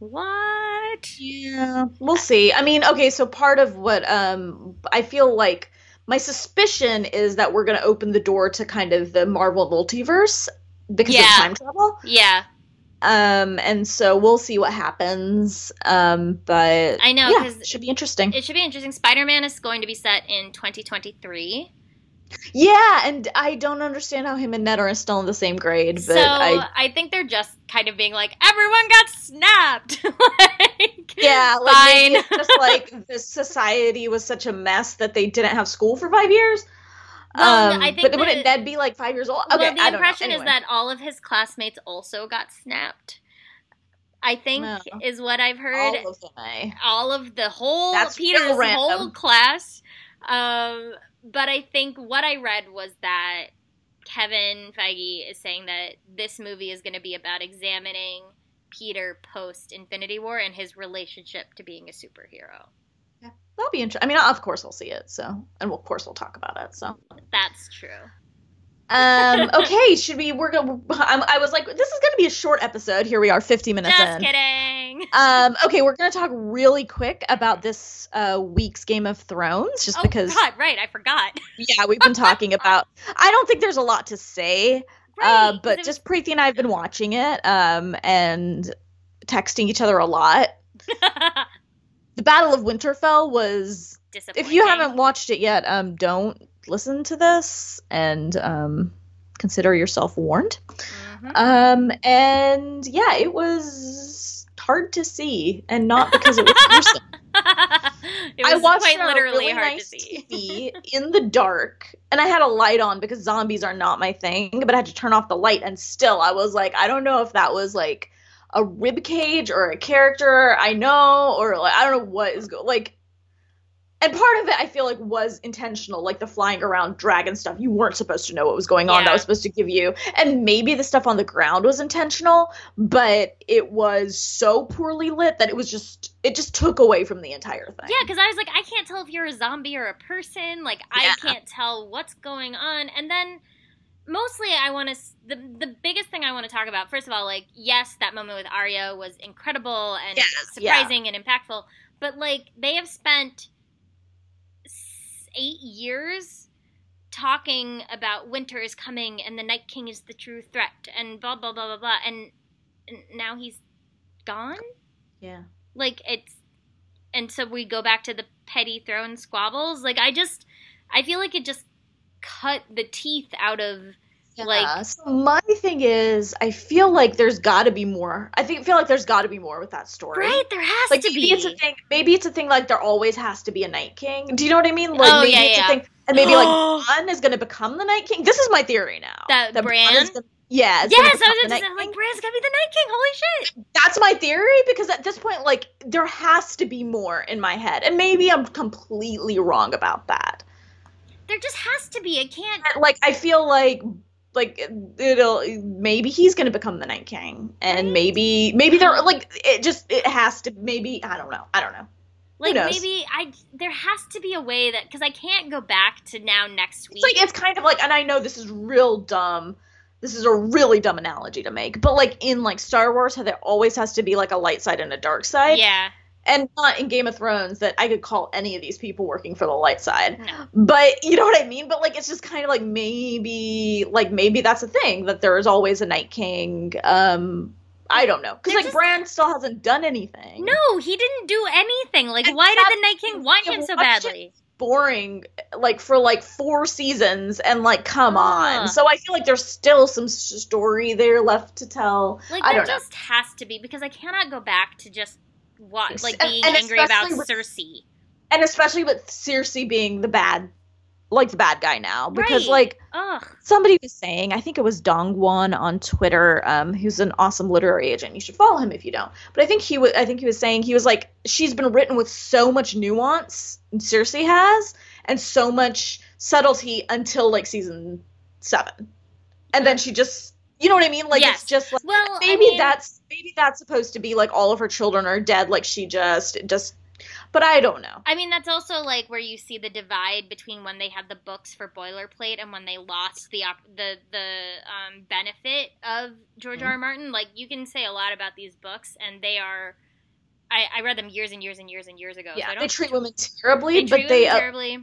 what? Yeah, we'll see. I mean, okay, so part of what I feel like my suspicion is that we're going to open the door to kind of the Marvel multiverse because of time travel. Yeah. And so we'll see what happens. But I know, it should be interesting. It should be interesting. Spider-Man is going to be set in 2023. Yeah, and I don't understand how him and Ned are still in the same grade. But so I think they're just kind of being like, everyone got snapped. Like, yeah, like fine. Maybe it's just like the society was such a mess that they didn't have school for 5 years. Well, I think wouldn't Ned be like 5 years old? Okay, well, the impression is that all of his classmates also got snapped, I think, is what I've heard. All of them. All of the whole Peter's whole class. But I think what I read was that Kevin Feige is saying that this movie is going to be about examining Peter post-Infinity War and his relationship to being a superhero. Yeah, that'll be interesting. I mean, of course we'll see it, so, and of course we'll talk about it, so. That's true. Okay, should we, I was like, this is going to be a short episode. Here we are, 50 minutes in. Just kidding. Okay, we're going to talk really quick about this week's Game of Thrones, just because. Oh, God, right, I forgot. Yeah, we've been talking about, I don't think there's a lot to say, right, but just Preeti and I have been watching it and texting each other a lot. The Battle of Winterfell was, if you haven't watched it yet, don't. Listen to this and consider yourself warned. Mm-hmm. And yeah, it was hard to see, and not because it was gruesome. It was quite literally really hard to see. In the dark, and I had a light on because zombies are not my thing, but I had to turn off the light, and still I was like, I don't know if that was like a rib cage or a character I know, or like, I don't know what is going, like. And part of it, I feel like, was intentional, like the flying around dragon stuff. You weren't supposed to know what was going on. That was supposed to give you. And maybe the stuff on the ground was intentional, but it was so poorly lit that it was just, it just took away from the entire thing. Yeah, because I was like, I can't tell if you're a zombie or a person. Like, I can't tell what's going on. And then mostly I want to, the biggest thing I want to talk about, first of all, like, yes, that moment with Arya was incredible and surprising and impactful. But, like, they have spent 8 years talking about winter is coming and the Night King is the true threat and blah blah blah blah blah, and now he's gone. Yeah, like it's, and so we go back to the petty throne squabbles. Like I feel like it just cut the teeth out of like. So my thing is, I feel like there's got to be more. Feel like there's got to be more with that story. Right, there has to be. Maybe it's a thing like there always has to be a Night King. Do you know what I mean? Like a thing, and maybe like Bran is going to become the Night King. This is my theory now. That Bran is going to Bran's going to be the Night King. Holy shit. That's my theory, because at this point, like, there has to be more in my head. And maybe I'm completely wrong about that. There just has to be. I can't. Like, I feel like, maybe he's going to become the Night King, and maybe they're like, it has to, maybe, I don't know. Like, maybe there has to be a way that, because I can't go back to now next week. It's kind of like, and I know this is real dumb, this is a really dumb analogy to make, but like in like Star Wars, how there always has to be like a light side and a dark side. Yeah. And not in Game of Thrones that I could call any of these people working for the light side. No. But you know what I mean? But like, it's just kind of like maybe that's a thing that there is always a Night King. I don't know. Because like just... Bran still hasn't done anything. No, he didn't do anything. Like, and why did the Night King want him so badly? Boring like for like 4 seasons and like come on. So I feel like there's still some story there left to tell. Like I don't know. There just has to be because I cannot go back to just watch like being and angry about Cersei. And especially with Cersei being the bad guy now because right. like ugh. Somebody was saying, I think it was Dongwon on Twitter, who's an awesome literary agent. You should follow him if you don't. But I think he was saying he was like she's been written with so much nuance, Cersei has, and so much subtlety until like season 7, and then she just you know what I mean? Like yes. It's just like well, maybe that's supposed to be like all of her children are dead. Like she just. But I don't know. I mean, that's also, like, where you see the divide between when they had the books for boilerplate and when they lost the benefit of George R. R. Martin. Like, you can say a lot about these books, and they are... I read them years and years and years and years ago. Yeah, so they treat women terribly,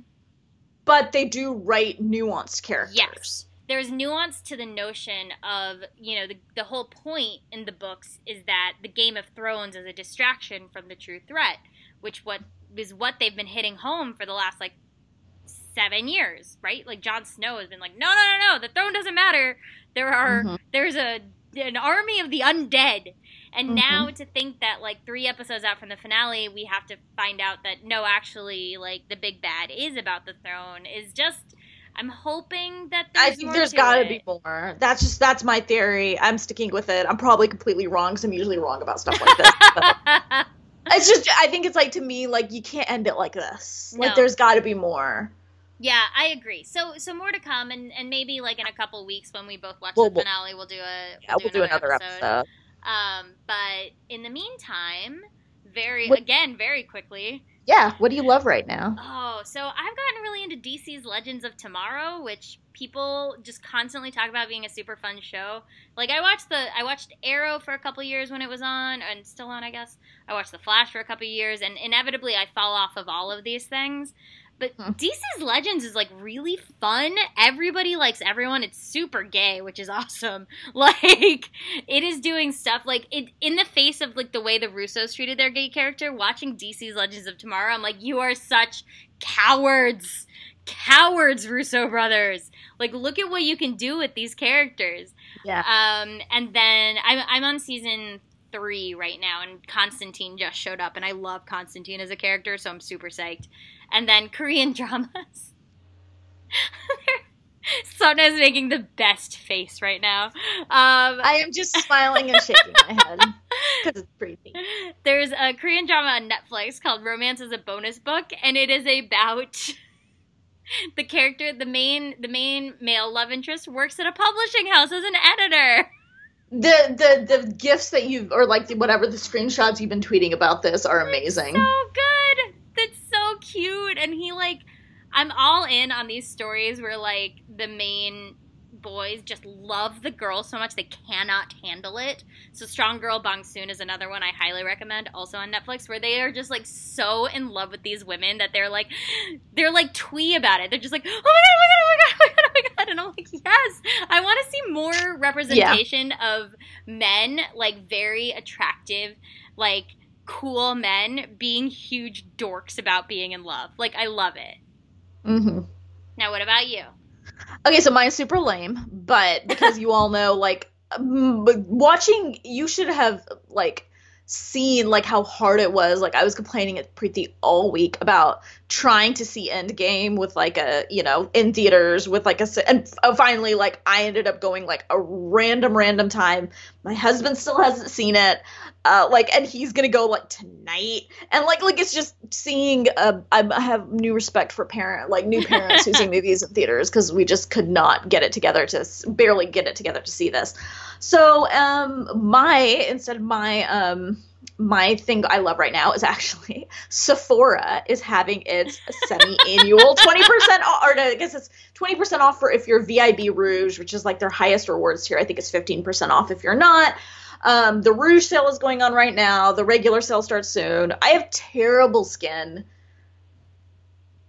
but they do write nuanced characters. Yes. There's nuance to the notion of, you know, the whole point in the books is that the Game of Thrones is a distraction from the true threat. Which is what they've been hitting home for the last, like, 7 years, right? Like, Jon Snow has been like, no, the throne doesn't matter. There's an army of the undead. And now to think that, like, 3 episodes out from the finale, we have to find out that, no, actually, like, the big bad is about the throne is just... I'm hoping that there's more I think more there's got to be more. That's my theory. I'm sticking with it. I'm probably completely wrong because I'm usually wrong about stuff like this. But... It's just, I think it's like, to me, like, you can't end it like this. Like, there's got to be more. Yeah, I agree. So more to come, and maybe, like, in a couple weeks when we both watch the finale, we'll do a we'll do another episode. But in the meantime, very quickly. Yeah, what do you love right now? Oh, so I've gotten really into DC's Legends of Tomorrow, which people just constantly talk about being a super fun show. Like, I watched Arrow for a couple years when it was on, and still on, I guess. I watched The Flash for a couple years, and inevitably I fall off of all of these things. But DC's Legends is, like, really fun. Everybody likes everyone. It's super gay, which is awesome. Like, it is doing stuff, like, it in the face of, like, the way the Russos treated their gay character, watching DC's Legends of Tomorrow, I'm like, you are such cowards. Cowards, Russo brothers. Like, look at what you can do with these characters. Yeah. And then I'm on season 3 right now, and Constantine just showed up, and I love Constantine as a character, so I'm super psyched. And then Korean dramas. Sopna is making the best face right now. I am just smiling and shaking my head because it's Preeti. There's a Korean drama on Netflix called Romance is a Bonus Book, and it is about the character, the main male love interest works at a publishing house as an editor. The gifs that you've, or like the screenshots you've been tweeting about this are amazing. It's so good. It's so cute. And he like, I'm all in on these stories where like the main boys just love the girl so much they cannot handle it. So Strong Girl Bang Soon is another one I highly recommend, also on Netflix, where they are just like so in love with these women that they're like twee about it. They're just like, oh my god, oh my god, oh my god, oh my god, oh my god. And I'm like, yes, I want to see more representation of men, like very attractive, like cool men being huge dorks about being in love. Like I love it. Mm-hmm. Now what about you? Okay, so mine's super lame, but because you all know, like, watching, you should have, like, seen, like, how hard it was. Like, I was complaining at Preeti all week about trying to see Endgame with, like, a, you know, in theaters with, like, a, and finally, like, I ended up going, like, a random time. My husband still hasn't seen it, like, and he's gonna go, like, tonight. And, like it's just seeing, I have new respect for new parents who see movies in theaters, because we just could not get it together to see this. So my thing I love right now is actually Sephora is having its semi-annual 20% off, or I guess it's 20% off for if you're VIB Rouge, which is like their highest rewards tier. I think it's 15% off if you're not. The Rouge sale is going on right now. The regular sale starts soon. I have terrible skin.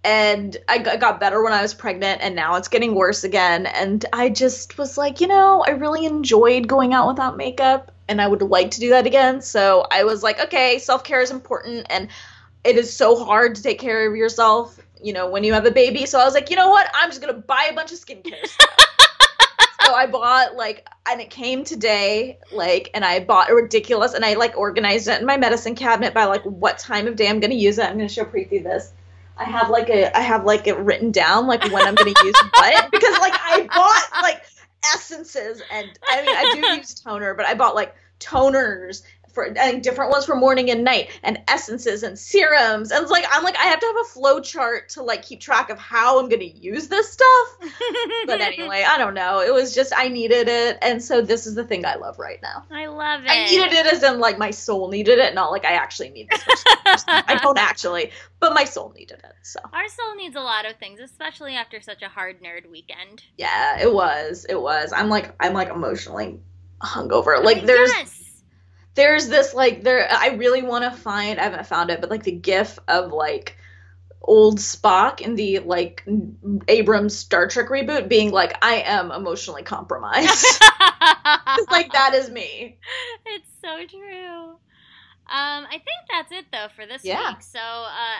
And I got better when I was pregnant, and now it's getting worse again. And I just was like, you know, I really enjoyed going out without makeup, and I would like to do that again. So I was like, okay, self-care is important, and it is so hard to take care of yourself, you know, when you have a baby. So I was like, you know what? I'm just going to buy a bunch of skincare stuff. So I bought, like, and it came today, like, and I bought a ridiculous, and I, like, organized it in my medicine cabinet by, like, what time of day I'm going to use it. I'm going to show Preeti this. I have it written down, like, when I'm going to use what, because, like, I bought, like, essences, and, I mean, I do use toner, but I bought, like, toners for different ones for morning and night, and essences and serums, and it's like, I'm like, I have to have a flow chart to, like, keep track of how I'm going to use this stuff, but anyway, I don't know, it was just, I needed it, and so this is the thing I love right now. I love it. I needed it as in, like, my soul needed it, not like I actually need this person. I don't actually, but my soul needed it, so. Our soul needs a lot of things, especially after such a hard nerd weekend. Yeah, it was. I'm like emotionally hungover. Like, there's this, like, I really want to find, I haven't found it, but, like, the gif of, like, old Spock in the, like, Abrams Star Trek reboot being like, I am emotionally compromised. It's like, that is me. It's so true. I think that's it, though, for this week. So,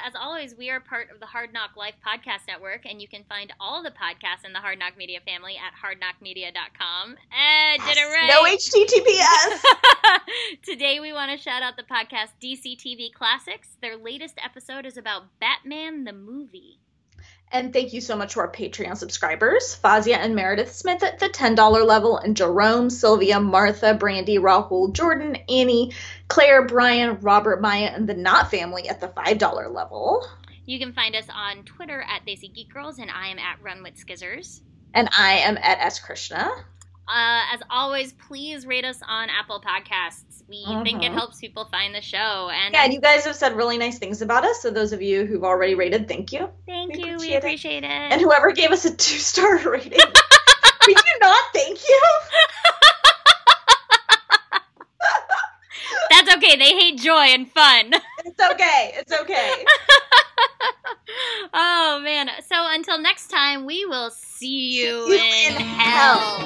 as always, we are part of the Hard Knock Life Podcast Network, and you can find all the podcasts in the Hard Knock Media family at hardknockmedia.com. Did it right. No HTTPS. Today, we want to shout out the podcast DC TV Classics. Their latest episode is about Batman the movie. And thank you so much to our Patreon subscribers, Fazia and Meredith Smith at the $10 level, and Jerome, Sylvia, Martha, Brandy, Rahul, Jordan, Annie, Claire, Brian, Robert, Maya, and the Knott family at the $5 level. You can find us on Twitter at Desi Geek Girls, and I am at Run With Skizzers. And I am at S. Krishna. As always, please rate us on Apple Podcasts. We think it helps people find the show. And you guys have said really nice things about us. So those of you who've already rated, thank you. We appreciate it. And whoever gave us a 2-star rating, we do not thank you. That's okay. They hate joy and fun. It's okay. Oh, man. So until next time, we will see you in hell.